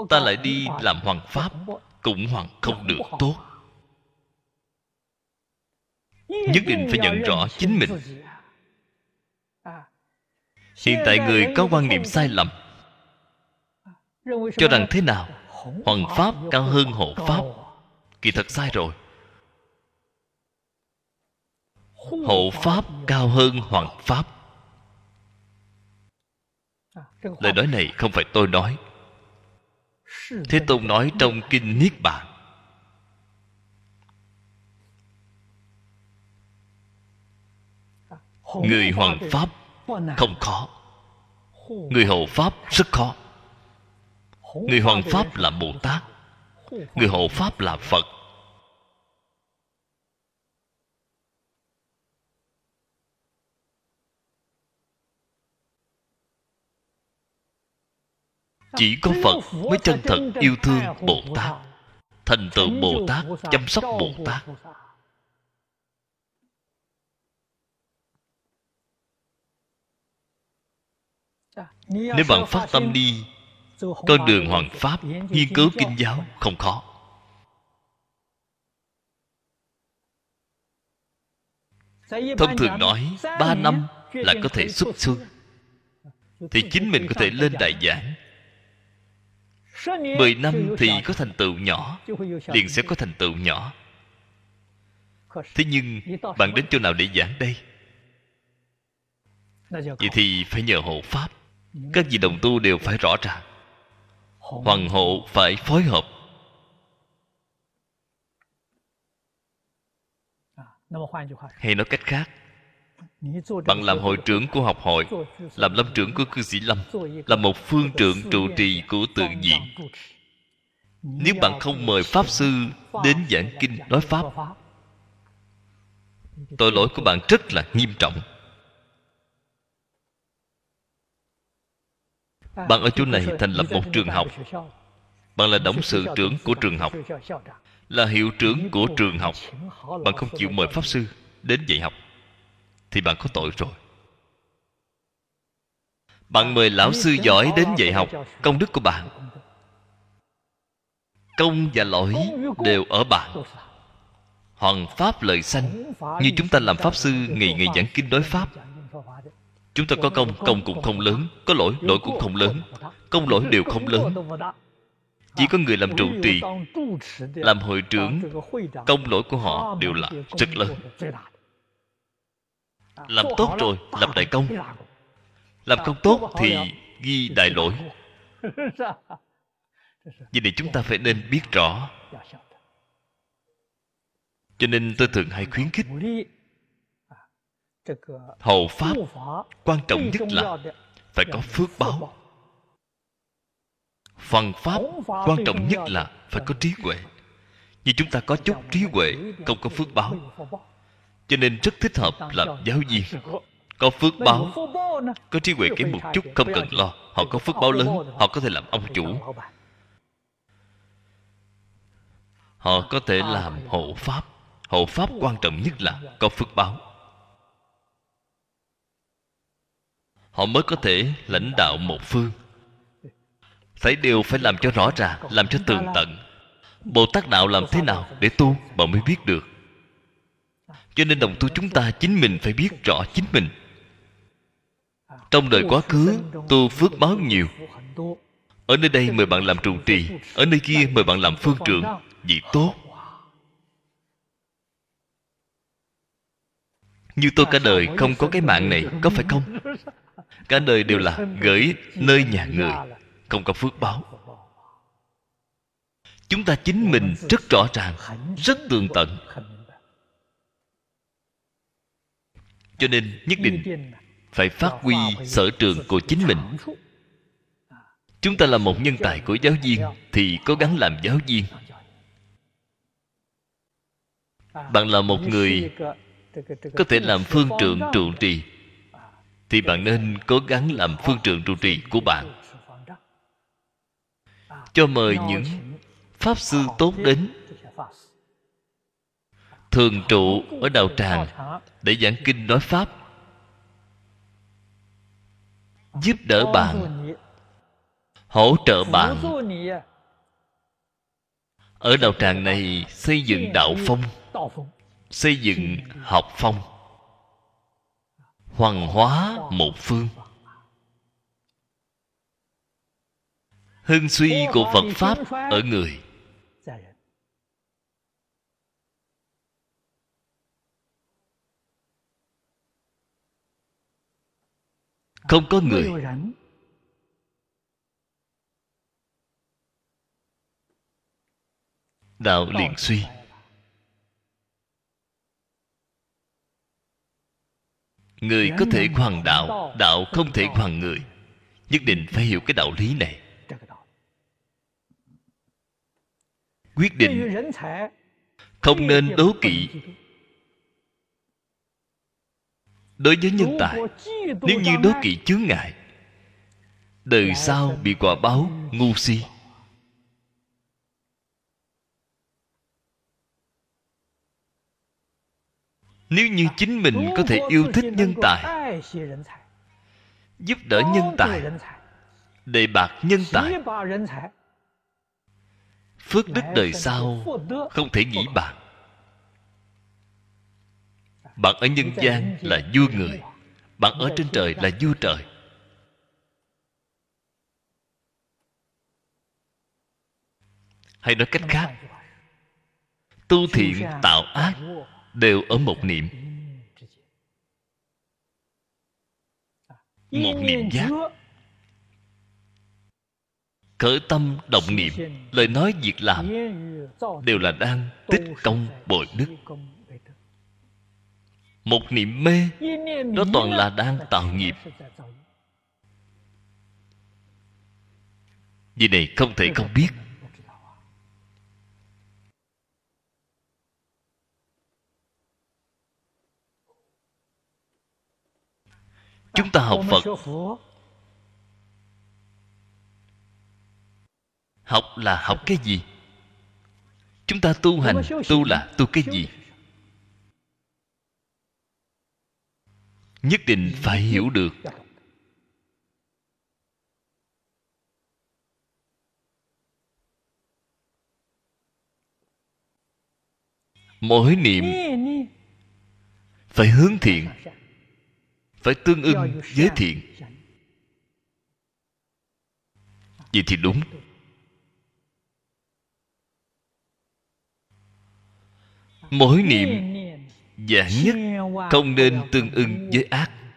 ta lại đi làm Hoằng Pháp, cũng hoàn không được tốt. Nhất định phải nhận rõ chính mình. Hiện tại người có quan niệm sai lầm, cho rằng thế nào Hoằng Pháp cao hơn Hộ Pháp. Kỳ thật sai rồi. Hộ Pháp cao hơn Hoằng Pháp. Lời nói này không phải tôi nói, Thế Tôn nói trong Kinh Niết Bàn. Người Hoằng Pháp không khó, người Hộ Pháp rất khó. Người Hoằng Pháp là Bồ Tát, người Hộ Pháp là Phật. Chỉ có Phật mới chân thật yêu thương Bồ Tát, thành tựu Bồ Tát, chăm sóc Bồ Tát. Nếu bạn phát tâm đi con đường Hoằng Pháp, nghiên cứu kinh giáo không khó. Thông thường nói ba năm là có thể xuất sư, thì chính mình có thể lên đại giảng. Mười năm thì có thành tựu nhỏ, liền sẽ có thành tựu nhỏ. Thế nhưng bạn đến chỗ nào để giảng đây? Vậy thì phải nhờ Hộ Pháp. Các vị đồng tu đều phải rõ ràng, Hoằng Hộ phải phối hợp. Hay nói cách khác, bạn làm hội trưởng của học hội, làm lâm trưởng của cư sĩ lâm, làm một phương trưởng trụ trì của tự viện. Nếu bạn không mời pháp sư đến giảng kinh nói pháp, tội lỗi của bạn rất là nghiêm trọng. Bạn ở chỗ này thành lập một trường học, bạn là đổng sự trưởng của trường học, là hiệu trưởng của trường học, bạn không chịu mời pháp sư đến dạy học thì bạn có tội rồi. Bạn mời lão sư giỏi đến dạy học, công đức của bạn, công và lỗi đều ở bạn. Hoằng pháp lợi sanh. Như chúng ta làm pháp sư ngày ngày giảng kinh nói pháp, chúng ta có công, công cũng không lớn, có lỗi, lỗi cũng không lớn, công lỗi đều không lớn. Chỉ có người làm trụ trì, làm hội trưởng, công lỗi của họ đều là rất lớn. Làm tốt rồi làm đại công, làm không tốt thì ghi đại lỗi. Vì vậy chúng ta phải nên biết rõ. Cho nên tôi thường hay khuyến khích hộ pháp, quan trọng nhất là phải có phước báo. Phần pháp quan trọng nhất là phải có trí huệ. Như chúng ta có chút trí huệ, không có phước báo, cho nên rất thích hợp làm giáo viên. Có phước báo, có trí huệ kém một chút không cần lo, họ có phước báo lớn, họ có thể làm ông chủ, họ có thể làm hộ pháp. Hộ pháp quan trọng nhất là có phước báo, họ mới có thể lãnh đạo một phương. Thấy điều phải làm cho rõ ràng, làm cho tường tận. Bồ Tát đạo làm thế nào để tu, bạn mới biết được. Cho nên đồng tu chúng ta chính mình phải biết rõ chính mình. Trong đời quá khứ tu phước báo nhiều, ở nơi đây mời bạn làm trụ trì, ở nơi kia mời bạn làm phương trưởng, việc tốt. Như tôi cả đời không có cái mạng này, có phải không? Cả đời đều là gửi nơi nhà người, không có phước báo. Chúng ta chính mình rất rõ ràng, rất tường tận. Cho nên nhất định phải phát huy sở trường của chính mình. Chúng ta là một nhân tài của giáo viên thì cố gắng làm giáo viên. Bạn là một người có thể làm phương trượng trụ trì thì bạn nên cố gắng làm phương trượng trụ trì của bạn. Cho mời những pháp sư tốt đến thường trụ ở đạo tràng để giảng kinh nói pháp, giúp đỡ bạn, hỗ trợ bạn. Ở đạo tràng này xây dựng đạo phong, xây dựng học phong, hoằng hóa một phương. Hưng suy của Phật Pháp ở người. Không có người, đạo liền suy. Người có thể hoằng đạo, đạo không thể hoằng người. Nhất định phải hiểu cái đạo lý này. Quyết định không nên đố kỵ đối với nhân tài. Nếu như đố kỵ chướng ngại, đời sau bị quả báo ngu si. Nếu như chính mình có thể yêu thích nhân tài, giúp đỡ nhân tài, đề bạt nhân tài, phước đức đời sau không thể nghĩ bạn. Bạn ở nhân gian là vua người, bạn ở trên trời là vua trời. Hay nói cách khác, tu thiện tạo ác đều ở một niệm, một niệm giác. Khởi tâm động niệm, lời nói việc làm đều là đang tích công bội đức. Một niệm mê, đó toàn là đang tạo nghiệp. Vì này không thể không biết. Chúng ta học Phật, học là học cái gì? Chúng ta tu hành, tu là tu cái gì? Nhất định phải hiểu được. Mỗi niệm phải hướng thiện, phải tương ưng với thiện. Vậy thì đúng. Mỗi niệm và nhất không nên tương ưng với ác.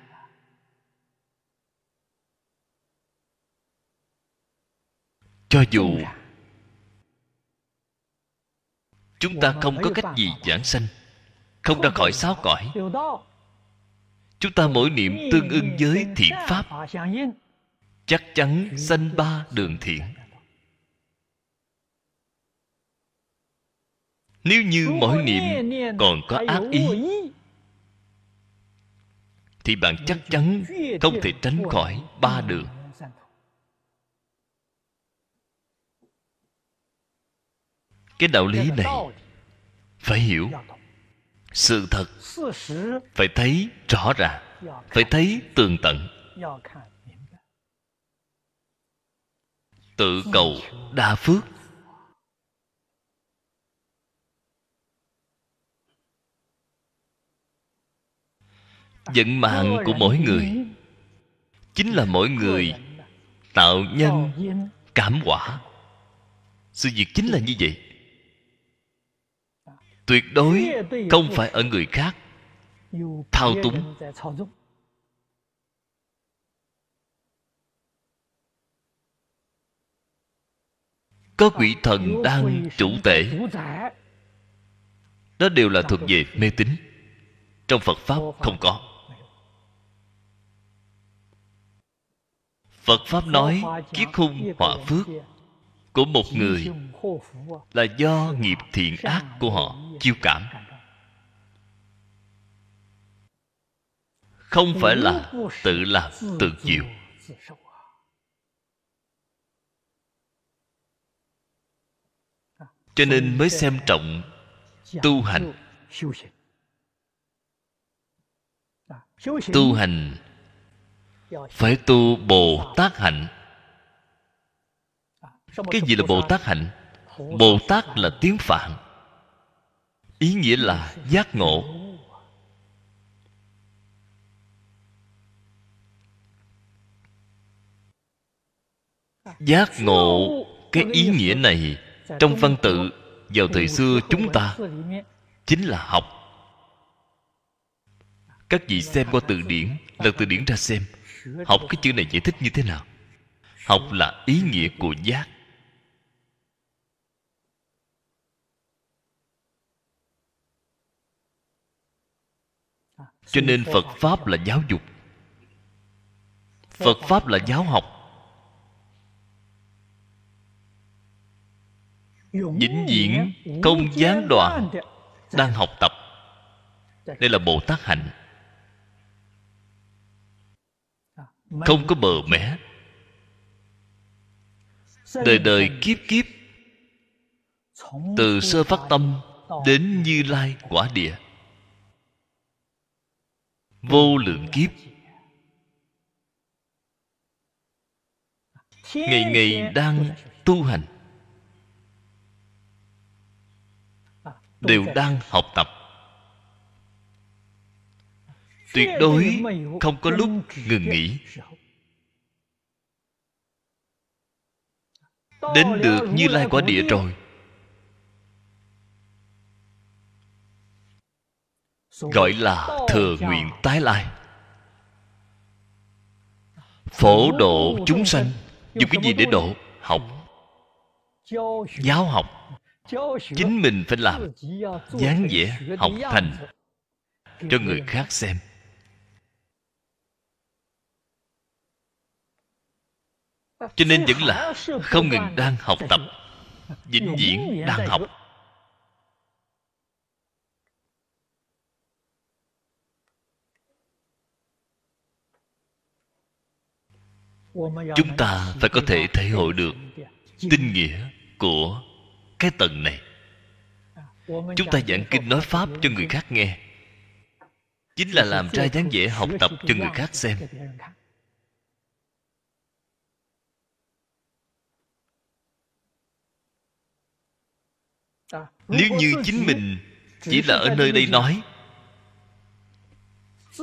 Cho dù chúng ta không có cách gì giảng sanh, không ra khỏi sáu cõi, chúng ta mỗi niệm tương ưng với thiện pháp, chắc chắn sanh ba đường thiện. Nếu như mỗi niệm còn có ác ý, thì bạn chắc chắn không thể tránh khỏi ba đường. Cái đạo lý này phải hiểu. Sự thật phải thấy rõ ràng, phải thấy tường tận. Tự cầu đa phước. Vận mạng của mỗi người chính là mỗi người tạo nhân cảm quả. Sự việc chính là như vậy. Tuyệt đối không phải ở người khác thao túng. Có quỷ thần đang chủ tể, đó đều là thuộc về mê tín. Trong Phật Pháp không có. Phật Pháp nói kiết hung họa phước của một người là do nghiệp thiện ác của họ chiêu cảm, không phải là tự làm tự chịu. Cho nên mới xem trọng tu hành. Tu hành phải tu Bồ Tát hạnh. Cái gì là Bồ Tát hạnh? Bồ Tát là tiếng Phạn, ý nghĩa là giác ngộ. Giác ngộ cái ý nghĩa này trong văn tự vào thời xưa chúng ta chính là học. Các vị xem qua từ điển, lật từ điển ra xem, học cái chữ này giải thích như thế nào. Học là ý nghĩa của giác. Cho nên Phật Pháp là giáo dục, Phật Pháp là giáo học. Vĩnh viễn không gián đoạn đang học tập. Đây là Bồ Tát hạnh. Không có bờ mé. Đời đời kiếp kiếp, từ sơ phát tâm đến Như Lai quả địa, vô lượng kiếp, ngày ngày đang tu hành, đều đang học tập. Tuyệt đối không có lúc ngừng nghỉ. Đến được Như Lai quả địa rồi, gọi là thừa nguyện tái lai, phổ độ chúng sanh. Dùng cái gì để độ? Học. Giáo học. Chính mình phải làm, dáng vẻ học thành, cho người khác xem. Cho nên vẫn là không ngừng đang học tập, vĩnh viễn đang học. Chúng ta phải có thể thể hội được tinh nghĩa của cái tầng này. Chúng ta giảng kinh nói pháp cho người khác nghe, chính là làm ra dáng vẻ học tập cho người khác xem. Nếu như chính mình chỉ là ở nơi đây nói,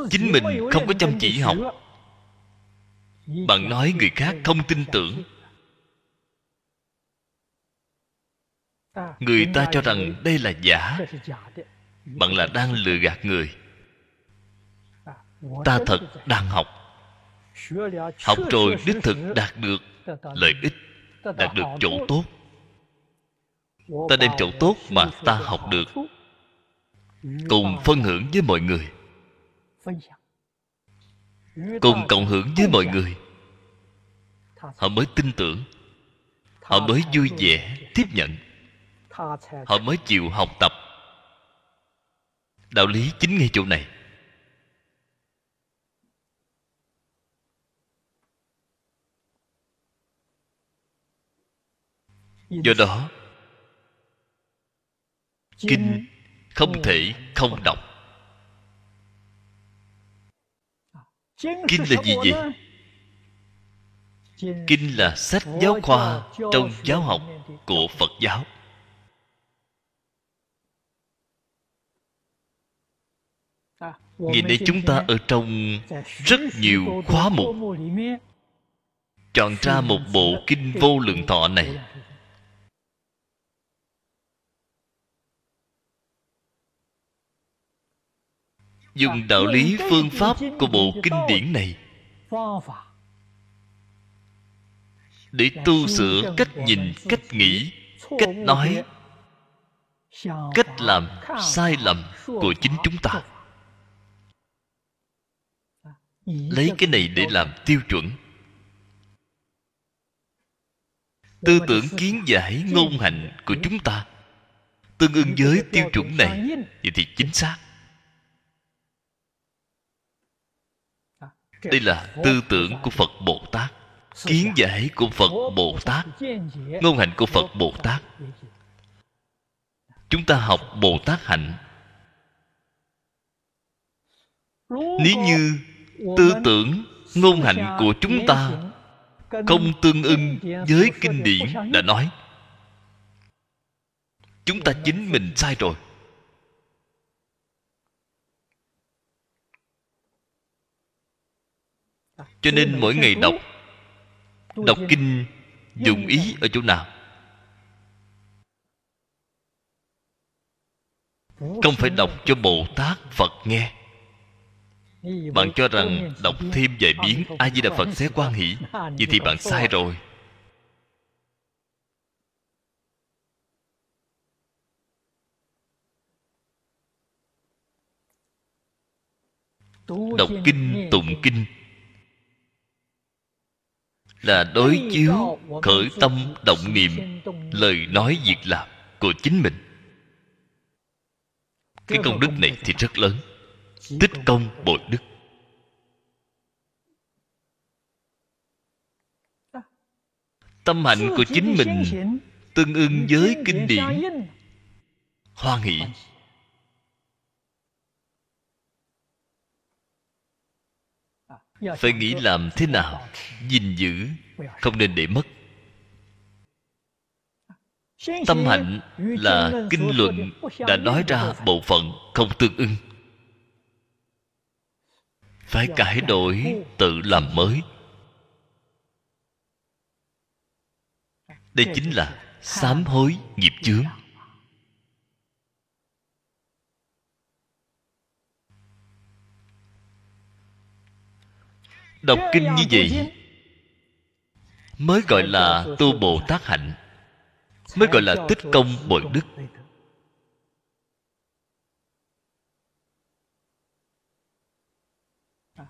chính mình không có chăm chỉ học, bạn nói người khác không tin tưởng, người ta cho rằng đây là giả, bạn là đang lừa gạt người. Ta thật đang học, học rồi đích thực đạt được lợi ích, đạt được chỗ tốt. Ta đem chỗ tốt mà ta học được cùng phân hưởng với mọi người, cùng cộng hưởng với mọi người. Họ mới tin tưởng, họ mới vui vẻ tiếp nhận, họ mới chịu học tập. Đạo lý chính ngay chỗ này. Do đó kinh không thể không đọc. Kinh là gì vậy? Kinh là sách giáo khoa trong giáo học của Phật giáo. Ngày nay chúng ta ở trong rất nhiều khóa mục chọn ra một bộ kinh Vô Lượng Thọ này. Dùng đạo lý phương pháp của bộ kinh điển này để tu sửa cách nhìn, cách nghĩ, cách nói, cách làm sai lầm của chính chúng ta. Lấy cái này để làm tiêu chuẩn. Tư tưởng kiến giải ngôn hành của chúng ta tương ứng với tiêu chuẩn này, vậy thì chính xác. Đây là tư tưởng của Phật Bồ Tát, kiến giải của Phật Bồ Tát, ngôn hạnh của Phật Bồ Tát. Chúng ta học Bồ Tát hạnh. Nếu như tư tưởng ngôn hạnh của chúng ta không tương ưng với kinh điển đã nói, chúng ta chính mình sai rồi. Cho nên mỗi ngày đọc Đọc kinh dùng ý ở chỗ nào? Không phải đọc cho Bồ Tát Phật nghe. Bạn cho rằng đọc thêm vài biến A Di Đà Phật sẽ quan hỷ, vậy thì bạn sai rồi. Đọc kinh, tụng kinh là đối chiếu khởi tâm động niệm, lời nói việc làm của chính mình. Cái công đức này thì rất lớn, tích công bội đức. Tâm hạnh của chính mình tương ưng với kinh điển, hoan hỷ. Phải nghĩ làm thế nào gìn giữ, không nên để mất. Tâm hạnh là kinh luận đã nói ra bộ phận không tương ưng, phải cải đổi, tự làm mới. Đây chính là sám hối nghiệp chướng. Đọc kinh như vậy mới gọi là tu Bồ Tát hạnh, mới gọi là tích công bội đức.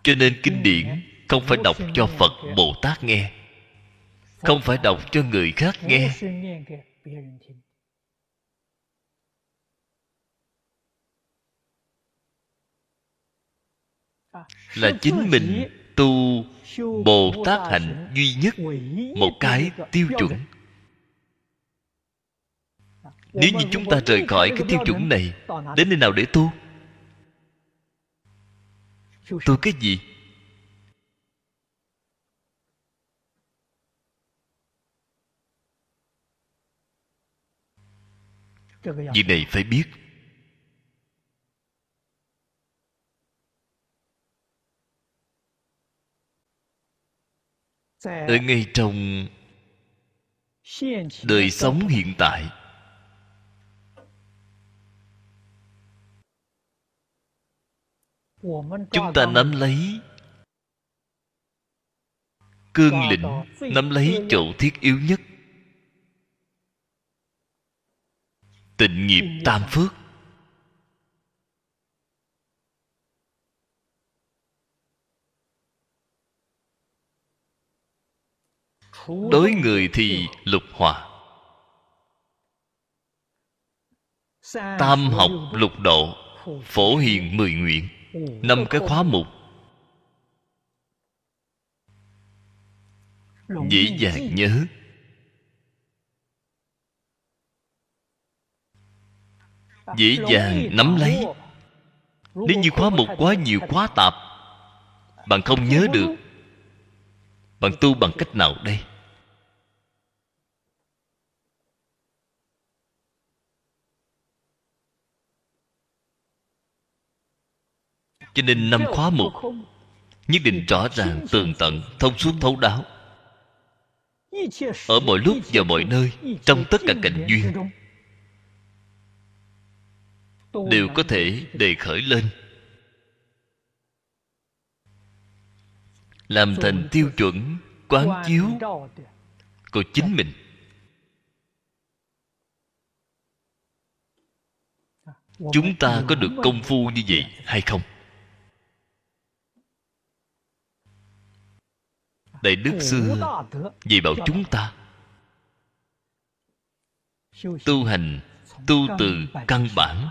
Cho nên kinh điển không phải đọc cho Phật Bồ Tát nghe, không phải đọc cho người khác nghe. Là chính mình tu Bồ Tát hạnh duy nhất, một cái tiêu chuẩn. Nếu như chúng ta rời khỏi cái tiêu chuẩn này, đến nơi nào để tu? Tu cái gì? Việc này phải biết. Ở ngay trong đời sống hiện tại, chúng ta nắm lấy cương lĩnh, nắm lấy chỗ thiết yếu nhất. Tịnh nghiệp tam phước, đối người thì lục hòa, tam học lục độ, phổ hiền mười nguyện, năm cái khóa mục dễ dàng nhớ. Dễ dàng nắm lấy. Nếu như khóa mục quá nhiều, quá tạp, bạn không nhớ được. Bạn tu bằng cách nào đây? Cho nên năm khóa mục nhất định rõ ràng, tường tận, thông suốt, thấu đáo, ở mọi lúc và mọi nơi, trong tất cả cảnh duyên đều có thể đề khởi lên, làm thành tiêu chuẩn quán chiếu của chính mình. Chúng ta có được công phu như vậy hay không? Đại đức xưa dạy bảo chúng ta tu hành, tu từ căn bản.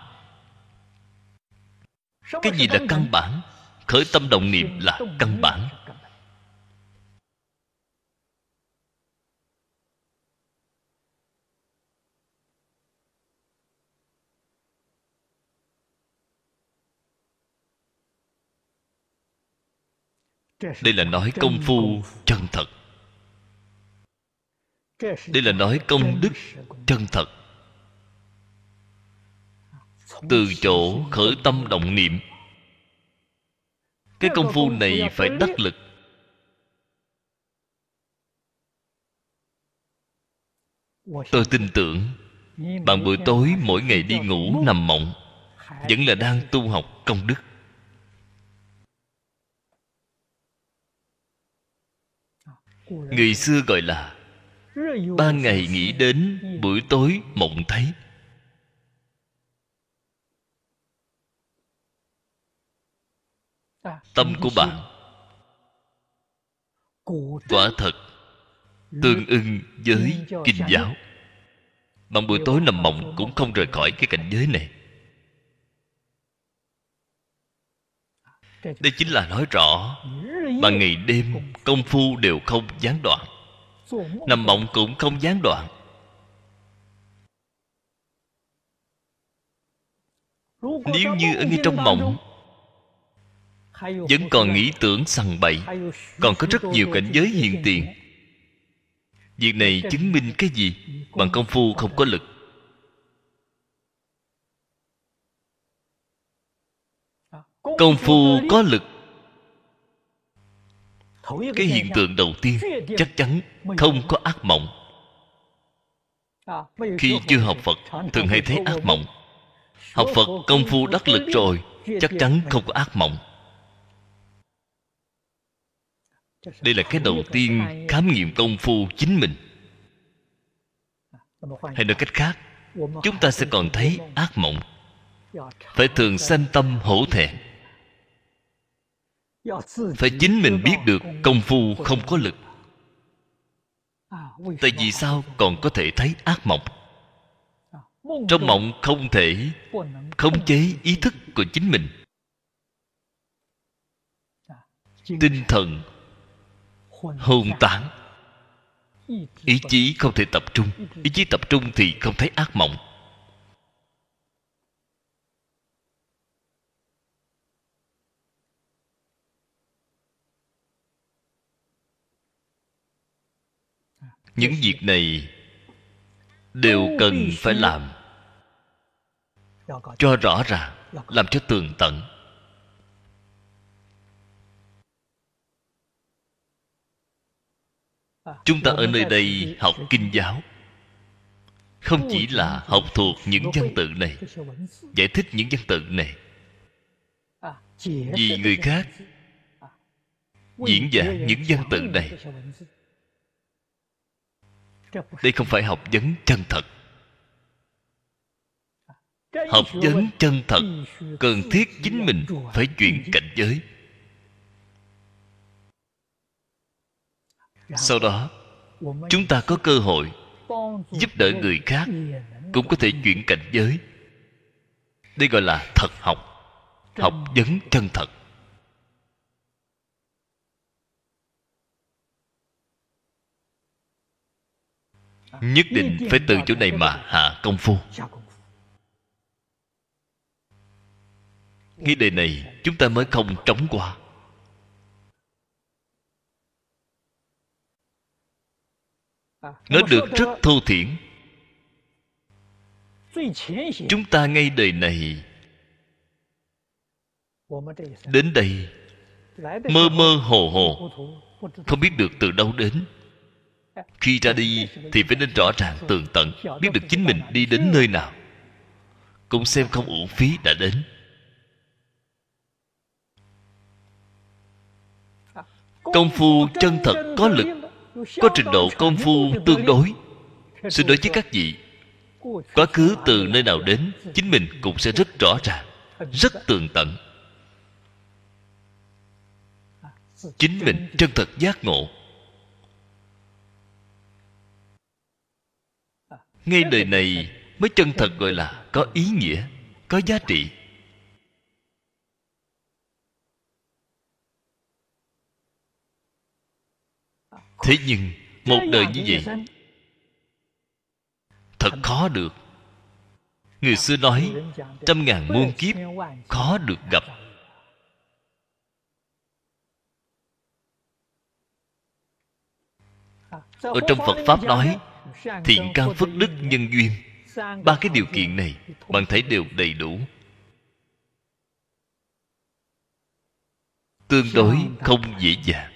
Cái gì là căn bản? Khởi tâm động niệm là căn bản. Đây là nói công phu chân thật. Đây là nói công đức chân thật. Từ chỗ khởi tâm động niệm, cái công phu này phải đắc lực. Tôi tin tưởng bạn buổi tối mỗi ngày đi ngủ nằm mộng vẫn là đang tu học công đức. Người xưa gọi là ban ngày nghĩ đến, buổi tối mộng thấy. Tâm của bạn quả thật tương ưng với kinh giáo. Bạn buổi tối nằm mộng cũng không rời khỏi cái cảnh giới này. Đây chính là nói rõ bạn ngày đêm công phu đều không gián đoạn, nằm mộng cũng không gián đoạn. Nếu như ở ngay trong mộng vẫn còn nghĩ tưởng sằng bậy, còn có rất nhiều cảnh giới hiện tiền, việc này chứng minh cái gì? Bằng công phu không có lực. Công phu có lực, cái hiện tượng đầu tiên chắc chắn không có ác mộng. Khi chưa học Phật thường hay thấy ác mộng. Học Phật công phu đắc lực rồi, chắc chắn không có ác mộng. Đây là cái đầu tiên khám nghiệm công phu chính mình. Hay nói cách khác, chúng ta sẽ còn thấy ác mộng. Phải thường sanh tâm hổ thẹn. Phải chính mình biết được công phu không có lực. Tại vì sao còn có thể thấy ác mộng? Trong mộng không thể khống chế ý thức của chính mình. Tinh thần hôn tán, ý chí không thể tập trung. Ý chí tập trung thì không thấy ác mộng. Những việc này đều cần phải làm cho rõ ràng, làm cho tường tận. Chúng ta ở nơi đây học kinh giáo, không chỉ là học thuộc những văn tự này, giải thích những văn tự này, vì người khác diễn giảng những văn tự này. Đây không phải học vấn chân thật. Học vấn chân thật cần thiết chính mình phải chuyển cảnh giới. Sau đó chúng ta có cơ hội giúp đỡ người khác, cũng có thể chuyển cảnh giới. Đây gọi là thật học, học vấn chân thật. Nhất định phải từ chỗ này mà hạ công phu. Cái đề này chúng ta mới không trống qua. Nó được rất thô thiển. Chúng ta ngay đời này đến đây mơ mơ hồ hồ, không biết được từ đâu đến. Khi ra đi thì phải nên rõ ràng tường tận, biết được chính mình đi đến nơi nào, cũng xem không uổng phí đã đến. Công phu chân thật có lực, có trình độ công phu tương đối. Xin đối với các vị, quá khứ từ nơi nào đến, chính mình cũng sẽ rất rõ ràng, rất tường tận. Chính mình chân thật giác ngộ, ngay đời này mới chân thật gọi là có ý nghĩa, có giá trị. Thế nhưng một đời như vậy thật khó được. Người xưa nói trăm ngàn muôn kiếp khó được gặp. Ở trong Phật Pháp nói thiện căn phước đức nhân duyên, ba cái điều kiện này bạn thấy đều đầy đủ, tương đối không dễ dàng.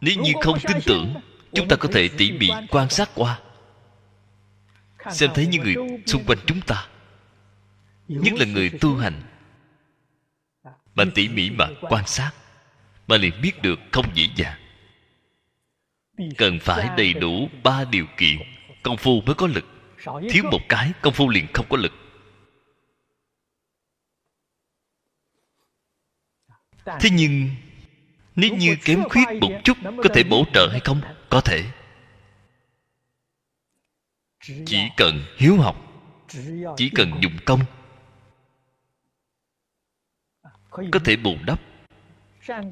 Nếu như không tin tưởng, chúng ta có thể tỉ mỉ quan sát qua, xem thấy những người xung quanh chúng ta, nhất là người tu hành. Bạn tỉ mỉ mà quan sát, bạn liền biết được không dễ dàng. Cần phải đầy đủ ba điều kiện công phu mới có lực. Thiếu một cái công phu liền không có lực. Thế nhưng nếu như kém khuyết một chút, có thể bổ trợ hay không? Có thể. Chỉ cần hiếu học, chỉ cần dụng công, có thể bù đắp.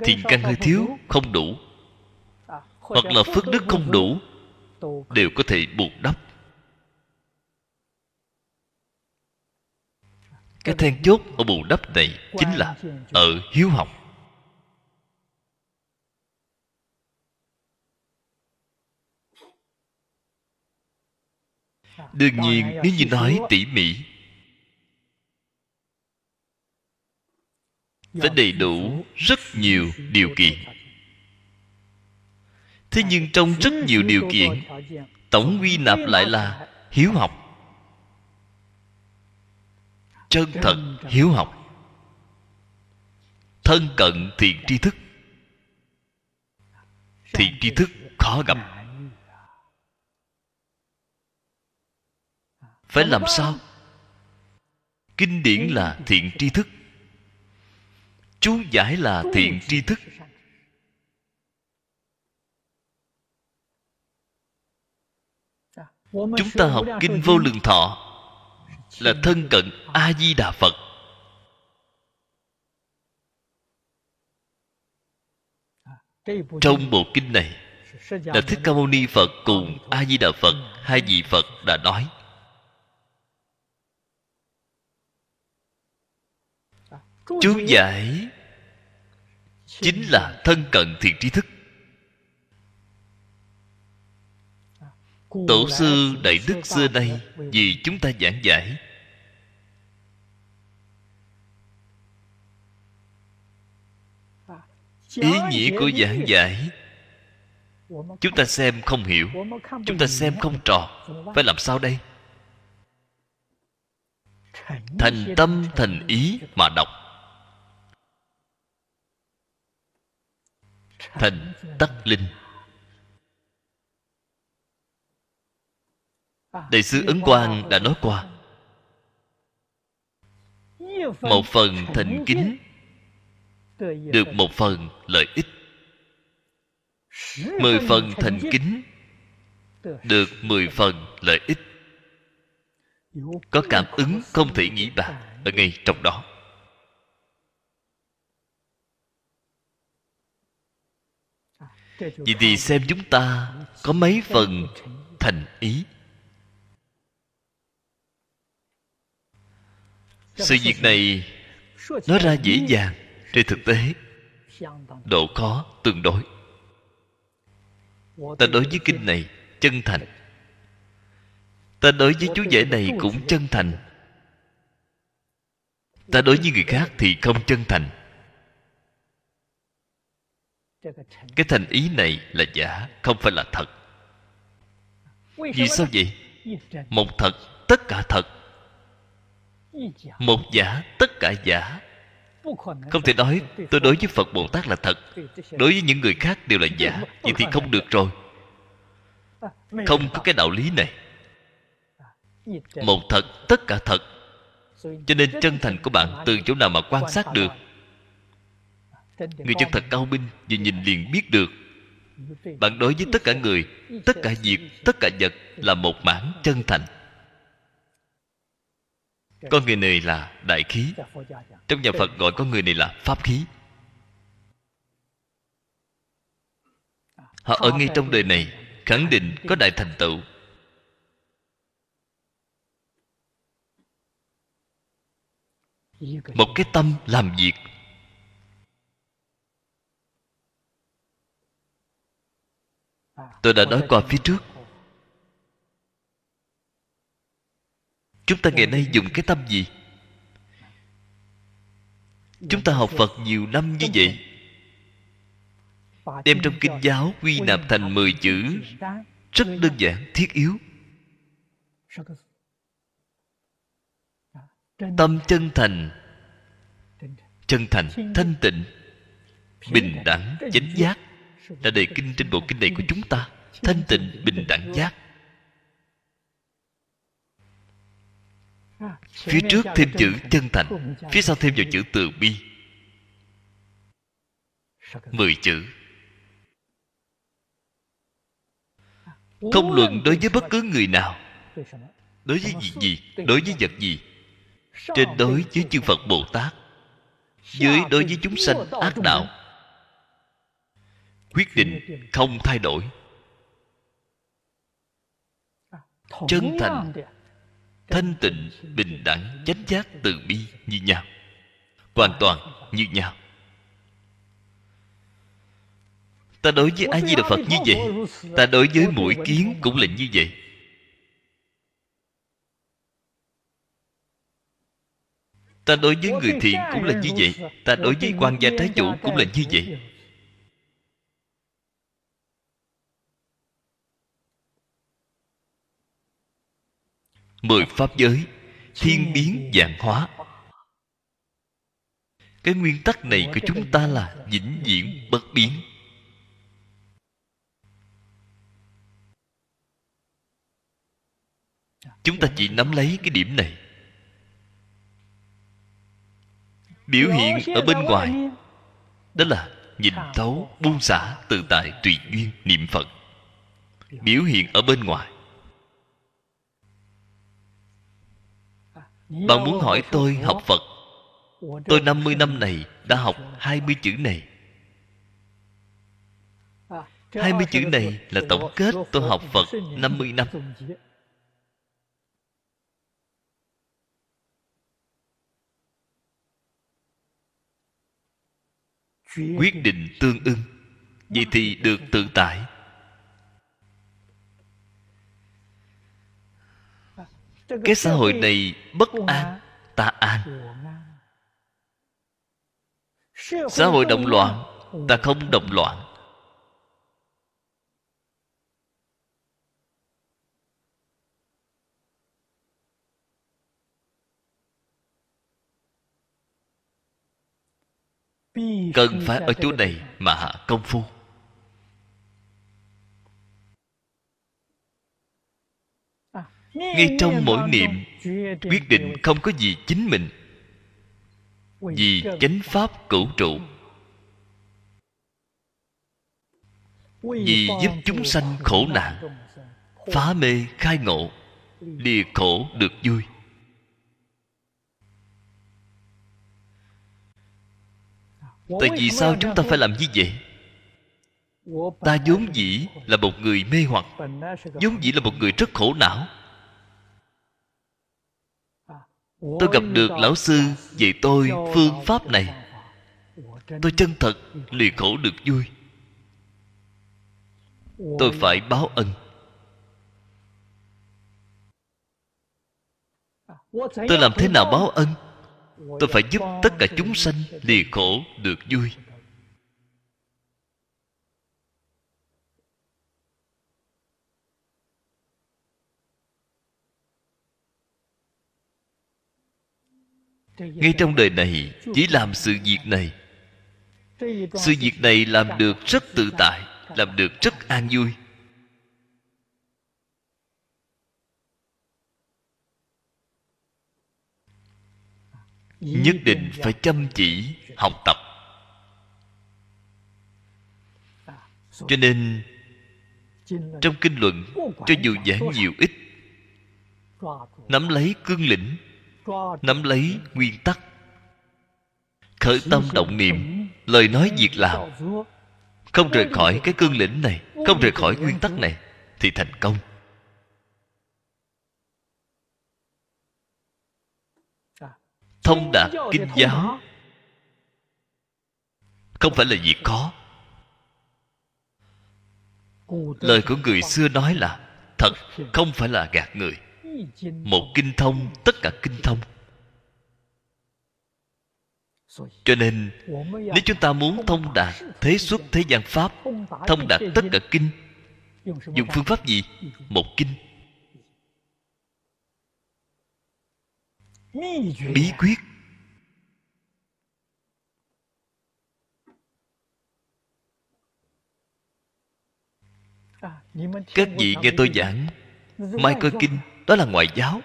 Thiện căn hơi thiếu, không đủ, hoặc là phước đức không đủ, đều có thể bù đắp. Cái then chốt ở bù đắp này chính là ở hiếu học. Đương nhiên nếu như nói tỉ mỉ, phải đầy đủ rất nhiều điều kiện. Thế nhưng trong rất nhiều điều kiện, tổng quy nạp lại là hiếu học. Chân thật hiếu học, thân cận thiện tri thức. Thiện tri thức khó gặp. Phải làm sao Kinh điển là thiện tri thức, chú giải là thiện tri thức. Chúng ta học Kinh Vô Lượng Thọ là thân cận A-di-đà Phật. Trong bộ kinh này là Thích Ca Mâu Ni Phật cùng A-di-đà Phật, hai vị Phật đã nói chú giải chính là thân cận thiện trí thức. Tổ sư Đại Đức xưa nay vì chúng ta giảng giải, ý nghĩa của giảng giải chúng ta xem không hiểu, chúng ta xem không trò, phải làm sao đây? Thành tâm thành ý mà đọc, thành tắc linh. Đại sư Ấn Quang đã nói qua, một phần thành kính được một phần lợi ích, mười phần thành kính được mười phần lợi ích. Có cảm ứng không thể nghĩ bàn ở ngay trong đó. Vậy thì xem chúng ta có mấy phần thành ý. Sự việc này nói ra dễ dàng, trên thực tế độ khó tương đối. Ta đối với kinh này chân thành, ta đối với chú giải này cũng chân thành, ta đối với người khác thì không chân thành. Cái thành ý này là giả, không phải là thật. Vì sao vậy? Một thật tất cả thật, một giả tất cả giả. Không thể nói tôi đối với Phật Bồ Tát là thật, đối với những người khác đều là giả. Vậy thì không được rồi. Không có cái đạo lý này. Một thật tất cả thật. Cho nên chân thành của bạn từ chỗ nào mà quan sát được? Người chân thật cao minh vừa nhìn liền biết được. Bạn đối với tất cả người, tất cả việc, tất cả vật là một mảng chân thành. Con người này là đại khí. Trong nhà Phật gọi con người này là pháp khí. Họ ở ngay trong đời này khẳng định có đại thành tựu. Một cái tâm làm việc, tôi đã nói qua phía trước. Chúng ta ngày nay dùng cái tâm gì? Chúng ta học Phật nhiều năm như vậy, đem trong kinh giáo quy nạp thành mười chữ rất đơn giản, thiết yếu. Tâm chân thành, chân thành, thanh tịnh, bình đẳng, chánh giác là đề kinh trên bộ kinh này của chúng ta. Thanh tịnh, bình đẳng giác. Phía trước thêm chữ chân thành, phía sau thêm vào chữ từ bi. Mười chữ. Không luận đối với bất cứ người nào, đối với việc gì, đối với vật gì, trên đối với chư Phật Bồ Tát, dưới đối với chúng sanh ác đạo, quyết định không thay đổi. Chân thành, thanh tịnh, bình đẳng, chánh giác, từ bi như nhau, hoàn toàn như nhau. Ta đối với A Di Đà Phật như vậy, ta đối với muỗi kiến cũng là như vậy. Ta đối với người thiện cũng là như vậy. Ta đối với quan gia trái chủ cũng là như vậy. Mười pháp giới, thiên biến vạn hóa. Cái nguyên tắc này của chúng ta là vĩnh viễn bất biến. Chúng ta chỉ nắm lấy cái điểm này. biểu hiện ở bên ngoài, đó là nhìn thấu, buông xả, tự tại, tùy duyên, niệm Phật. Biểu hiện ở bên ngoài. Bạn muốn hỏi tôi học Phật, tôi năm mươi năm này đã học hai mươi chữ này. hai mươi chữ này là tổng kết tôi học Phật năm mươi năm. Quyết định tương ưng, vậy thì được tự tại. Cái xã hội này bất an, ta an. Xã hội động loạn, ta không động loạn. Cần phải ở chỗ này mà hạ công phu. Ngay trong mỗi niệm quyết định không có gì chính mình, vì chánh pháp cửu trụ, vì giúp chúng sanh khổ nạn, phá mê khai ngộ, lìa khổ được vui. Tại vì sao chúng ta phải làm như vậy? Ta vốn dĩ là một người mê hoặc, vốn dĩ là một người rất khổ não. Tôi gặp được lão sư dạy tôi phương pháp này, tôi chân thật lìa khổ được vui. Tôi phải báo ân. Tôi làm thế nào báo ân? Tôi phải giúp tất cả chúng sanh lìa khổ được vui. Ngay trong đời này chỉ làm sự việc này. Sự việc này làm được rất tự tại, làm được rất an vui. Nhất định phải chăm chỉ học tập. Cho nên trong kinh luận, cho dù giảng nhiều ít, nắm lấy cương lĩnh, nắm lấy nguyên tắc, khởi tâm động niệm, lời nói việc làm, không rời khỏi cái cương lĩnh này, không rời khỏi nguyên tắc này, thì thành công. Thông đạt kinh giáo không phải là việc khó. Lời của người xưa nói là thật, không phải là gạt người. Một kinh thông, tất cả kinh thông. Cho nên nếu chúng ta muốn thông đạt thế xuất thế gian pháp, thông đạt tất cả kinh, dùng phương pháp gì? Một kinh. Bí quyết các vị nghe tôi giảng Michael Kinh, đó là ngoại giáo.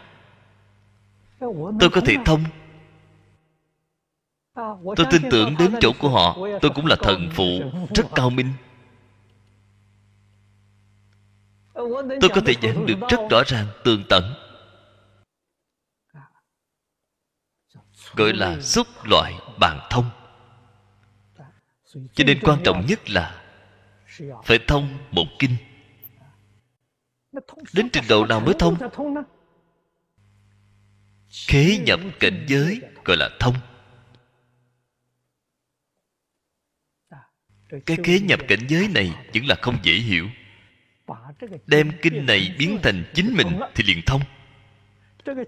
Tôi có thể thông. Tôi tin tưởng đến chỗ của họ. Tôi cũng là thần phụ rất cao minh. Tôi có thể giảng được rất rõ ràng, tường tận, gọi là xúc loại bàn thông. Cho nên quan trọng nhất là phải thông một kinh. Đến trình độ nào mới thông? Khế nhập cảnh giới gọi là thông. Cái khế nhập cảnh giới này vẫn là không dễ hiểu. Đem kinh này biến thành chính mình thì liền thông.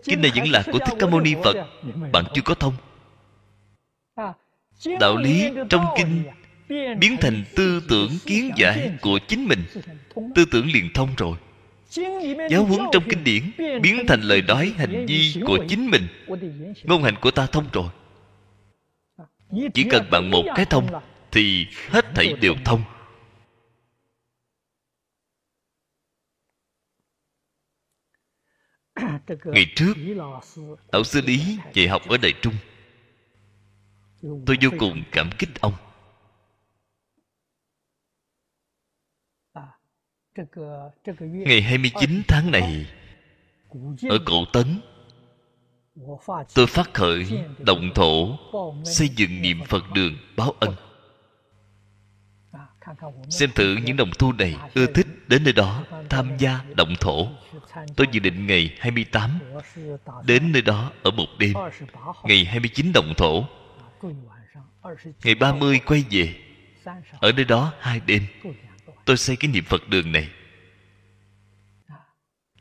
Kinh này vẫn là của Thích Ca Mâu Ni Phật, bạn chưa có thông. Đạo lý trong kinh biến thành tư tưởng kiến giải của chính mình, tư tưởng liền thông rồi. Giáo huấn trong kinh điển biến thành lời nói hành vi của chính mình, ngôn hành của ta thông rồi. Chỉ cần bạn một cái thông thì hết thảy đều thông. Ngày trước, Lão Sư Lý dạy học ở Đại Trung. Tôi vô cùng cảm kích ông. Ngày hai mươi chín tháng này, ở Cổ Tấn, tôi phát khởi động thổ xây dựng niệm Phật đường báo ân. Xem thử những đồng tu này ưa thích đến nơi đó tham gia động thổ. Tôi dự định ngày hai mươi tám đến nơi đó ở một đêm. Ngày hai mươi chín động thổ, ngày ba mươi quay về, ở nơi đó hai đêm. Tôi xây cái niệm Phật đường này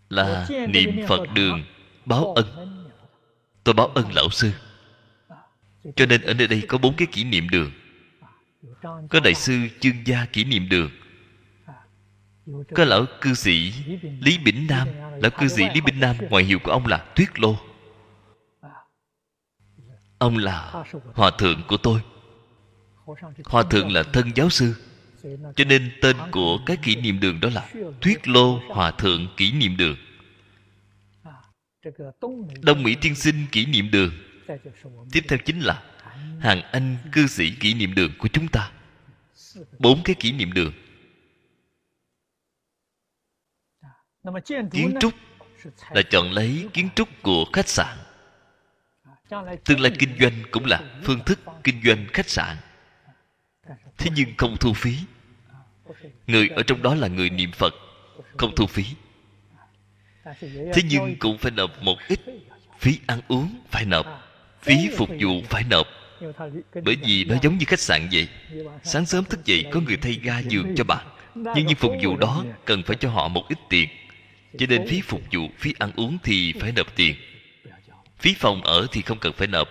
là niệm Phật đường báo ân. Tôi báo ân lão sư. Cho nên ở nơi đây có bốn cái kỷ niệm đường. Có đại sư Chương Gia kỷ niệm đường, có lão cư sĩ Lý Bỉnh Nam. Lão cư sĩ Lý Bỉnh Nam ngoại hiệu của ông là Tuyết Lô. Ông là hòa thượng của tôi. Hòa thượng là thân giáo sư, cho nên tên của cái kỷ niệm đường đó là Tuyết Lô Hòa Thượng Kỷ Niệm Đường. Đông Mỹ Tiên Sinh kỷ niệm đường, tiếp theo chính là Hàng Anh cư sĩ kỷ niệm đường của chúng ta. Bốn cái kỷ niệm đường. Kiến trúc là chọn lấy kiến trúc của khách sạn. Tương lai kinh doanh cũng là phương thức kinh doanh khách sạn. Thế nhưng không thu phí. Người ở trong đó là người niệm Phật, không thu phí. Thế nhưng cũng phải nộp một ít. Phí ăn uống phải nộp, phí phục vụ phải nộp. Bởi vì nó giống như khách sạn vậy. Sáng sớm thức dậy có người thay ga giường cho bạn, nhưng như phục vụ đó cần phải cho họ một ít tiền. Cho nên phí phục vụ, phí ăn uống thì phải nộp tiền. Phí phòng ở thì không cần phải nộp.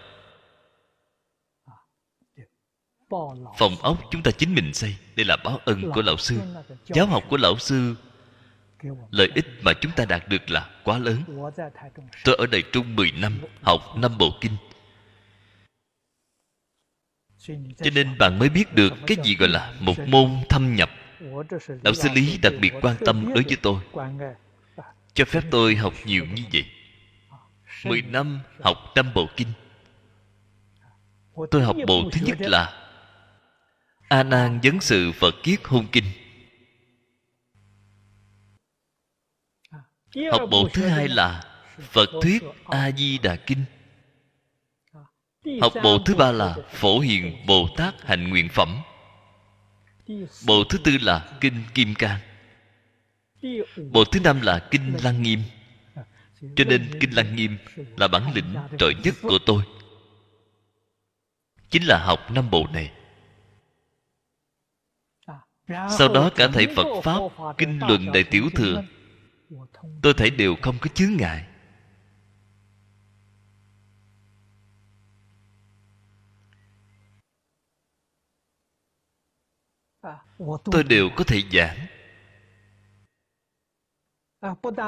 Phòng ốc chúng ta chính mình xây. Đây là báo ân của lão sư. Giáo học của lão sư, lợi ích mà chúng ta đạt được là quá lớn. Tôi ở Đài Trung mười năm, học năm bộ kinh. Cho nên bạn mới biết được cái gì gọi là một môn thâm nhập. Đạo sư Lý đặc biệt quan tâm đối với tôi, cho phép tôi học nhiều như vậy. Mười năm học năm bộ kinh. Tôi học bộ thứ nhất là A Nan Vấn Sự Phật Kiết Hôn Kinh. Học bộ thứ hai là Phật Thuyết A Di Đà Kinh. Học bộ thứ ba là Phổ Hiền Bồ Tát Hạnh Nguyện Phẩm. Bộ thứ tư là Kinh Kim Cang. Bộ thứ năm là Kinh Lăng Nghiêm. Cho nên Kinh Lăng Nghiêm là bản lĩnh trội nhất của tôi, chính là học năm bộ này. Sau đó cả thầy Phật Pháp, Kinh Luận Đại Tiểu Thừa, tôi thấy đều không có chướng ngại. Tôi đều có thể giảng.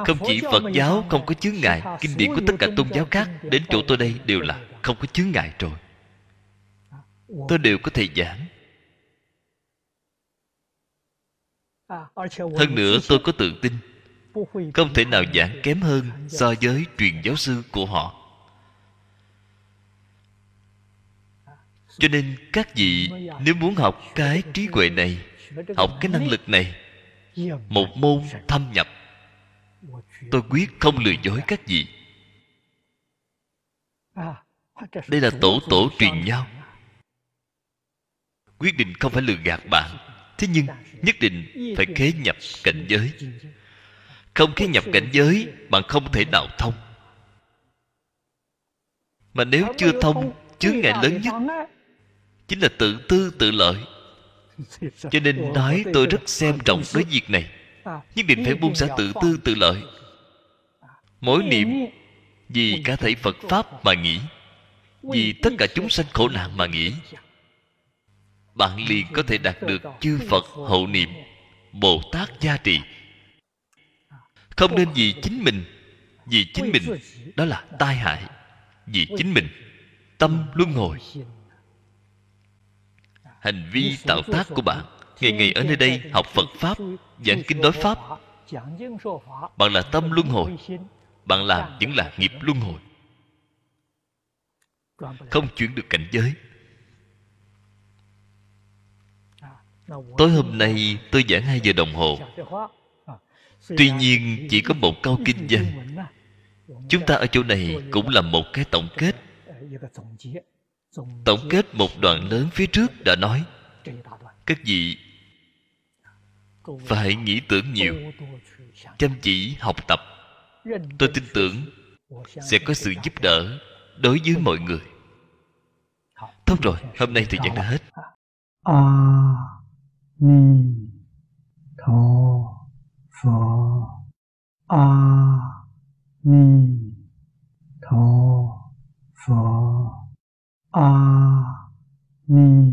Không chỉ Phật giáo không có chướng ngại, kinh điển của tất cả tôn giáo khác đến chỗ tôi đây đều là không có chướng ngại rồi. Tôi đều có thể giảng. Hơn nữa tôi có tự tin không thể nào giảng kém hơn so với truyền giáo sư của họ. Cho nên các vị nếu muốn học cái trí huệ này, học cái năng lực này, một môn thâm nhập, tôi quyết không lừa dối các vị. Đây là tổ tổ truyền nhau, quyết định không phải lừa gạt bạn. Thế nhưng nhất định phải khế nhập cảnh giới. Không khế nhập cảnh giới, bạn không thể nào thông. Mà nếu chưa thông, chướng ngại lớn nhất chính là tự tư tự lợi. Cho nên nói tôi rất xem trọng đối việc này. Nhất định phải buông xả tự tư tự lợi. Mỗi niệm vì cả thể Phật Pháp mà nghĩ, vì tất cả chúng sanh khổ nạn mà nghĩ, bạn liền có thể đạt được chư Phật hậu niệm, Bồ Tát gia trì. Không nên vì chính mình. Vì chính mình đó là tai hại. Vì chính mình tâm luân hồi. Hành vi tạo tác của bạn, ngày ngày ở nơi đây học Phật Pháp, giảng kinh nói Pháp, bạn là tâm luân hồi. Bạn làm vẫn là nghiệp luân hồi, không chuyển được cảnh giới. Tối hôm nay tôi giảng hai giờ đồng hồ. Tuy nhiên chỉ có một câu kinh văn. Chúng ta ở chỗ này cũng là một cái tổng kết. Tổng kết một đoạn lớn phía trước đã nói. Các vị phải nghĩ tưởng nhiều, chăm chỉ học tập. Tôi tin tưởng sẽ có sự giúp đỡ đối với mọi người. Tốt rồi, hôm nay thì giảng đã hết. A Ni Tho Phật. A Ni Tho Phật. A Ni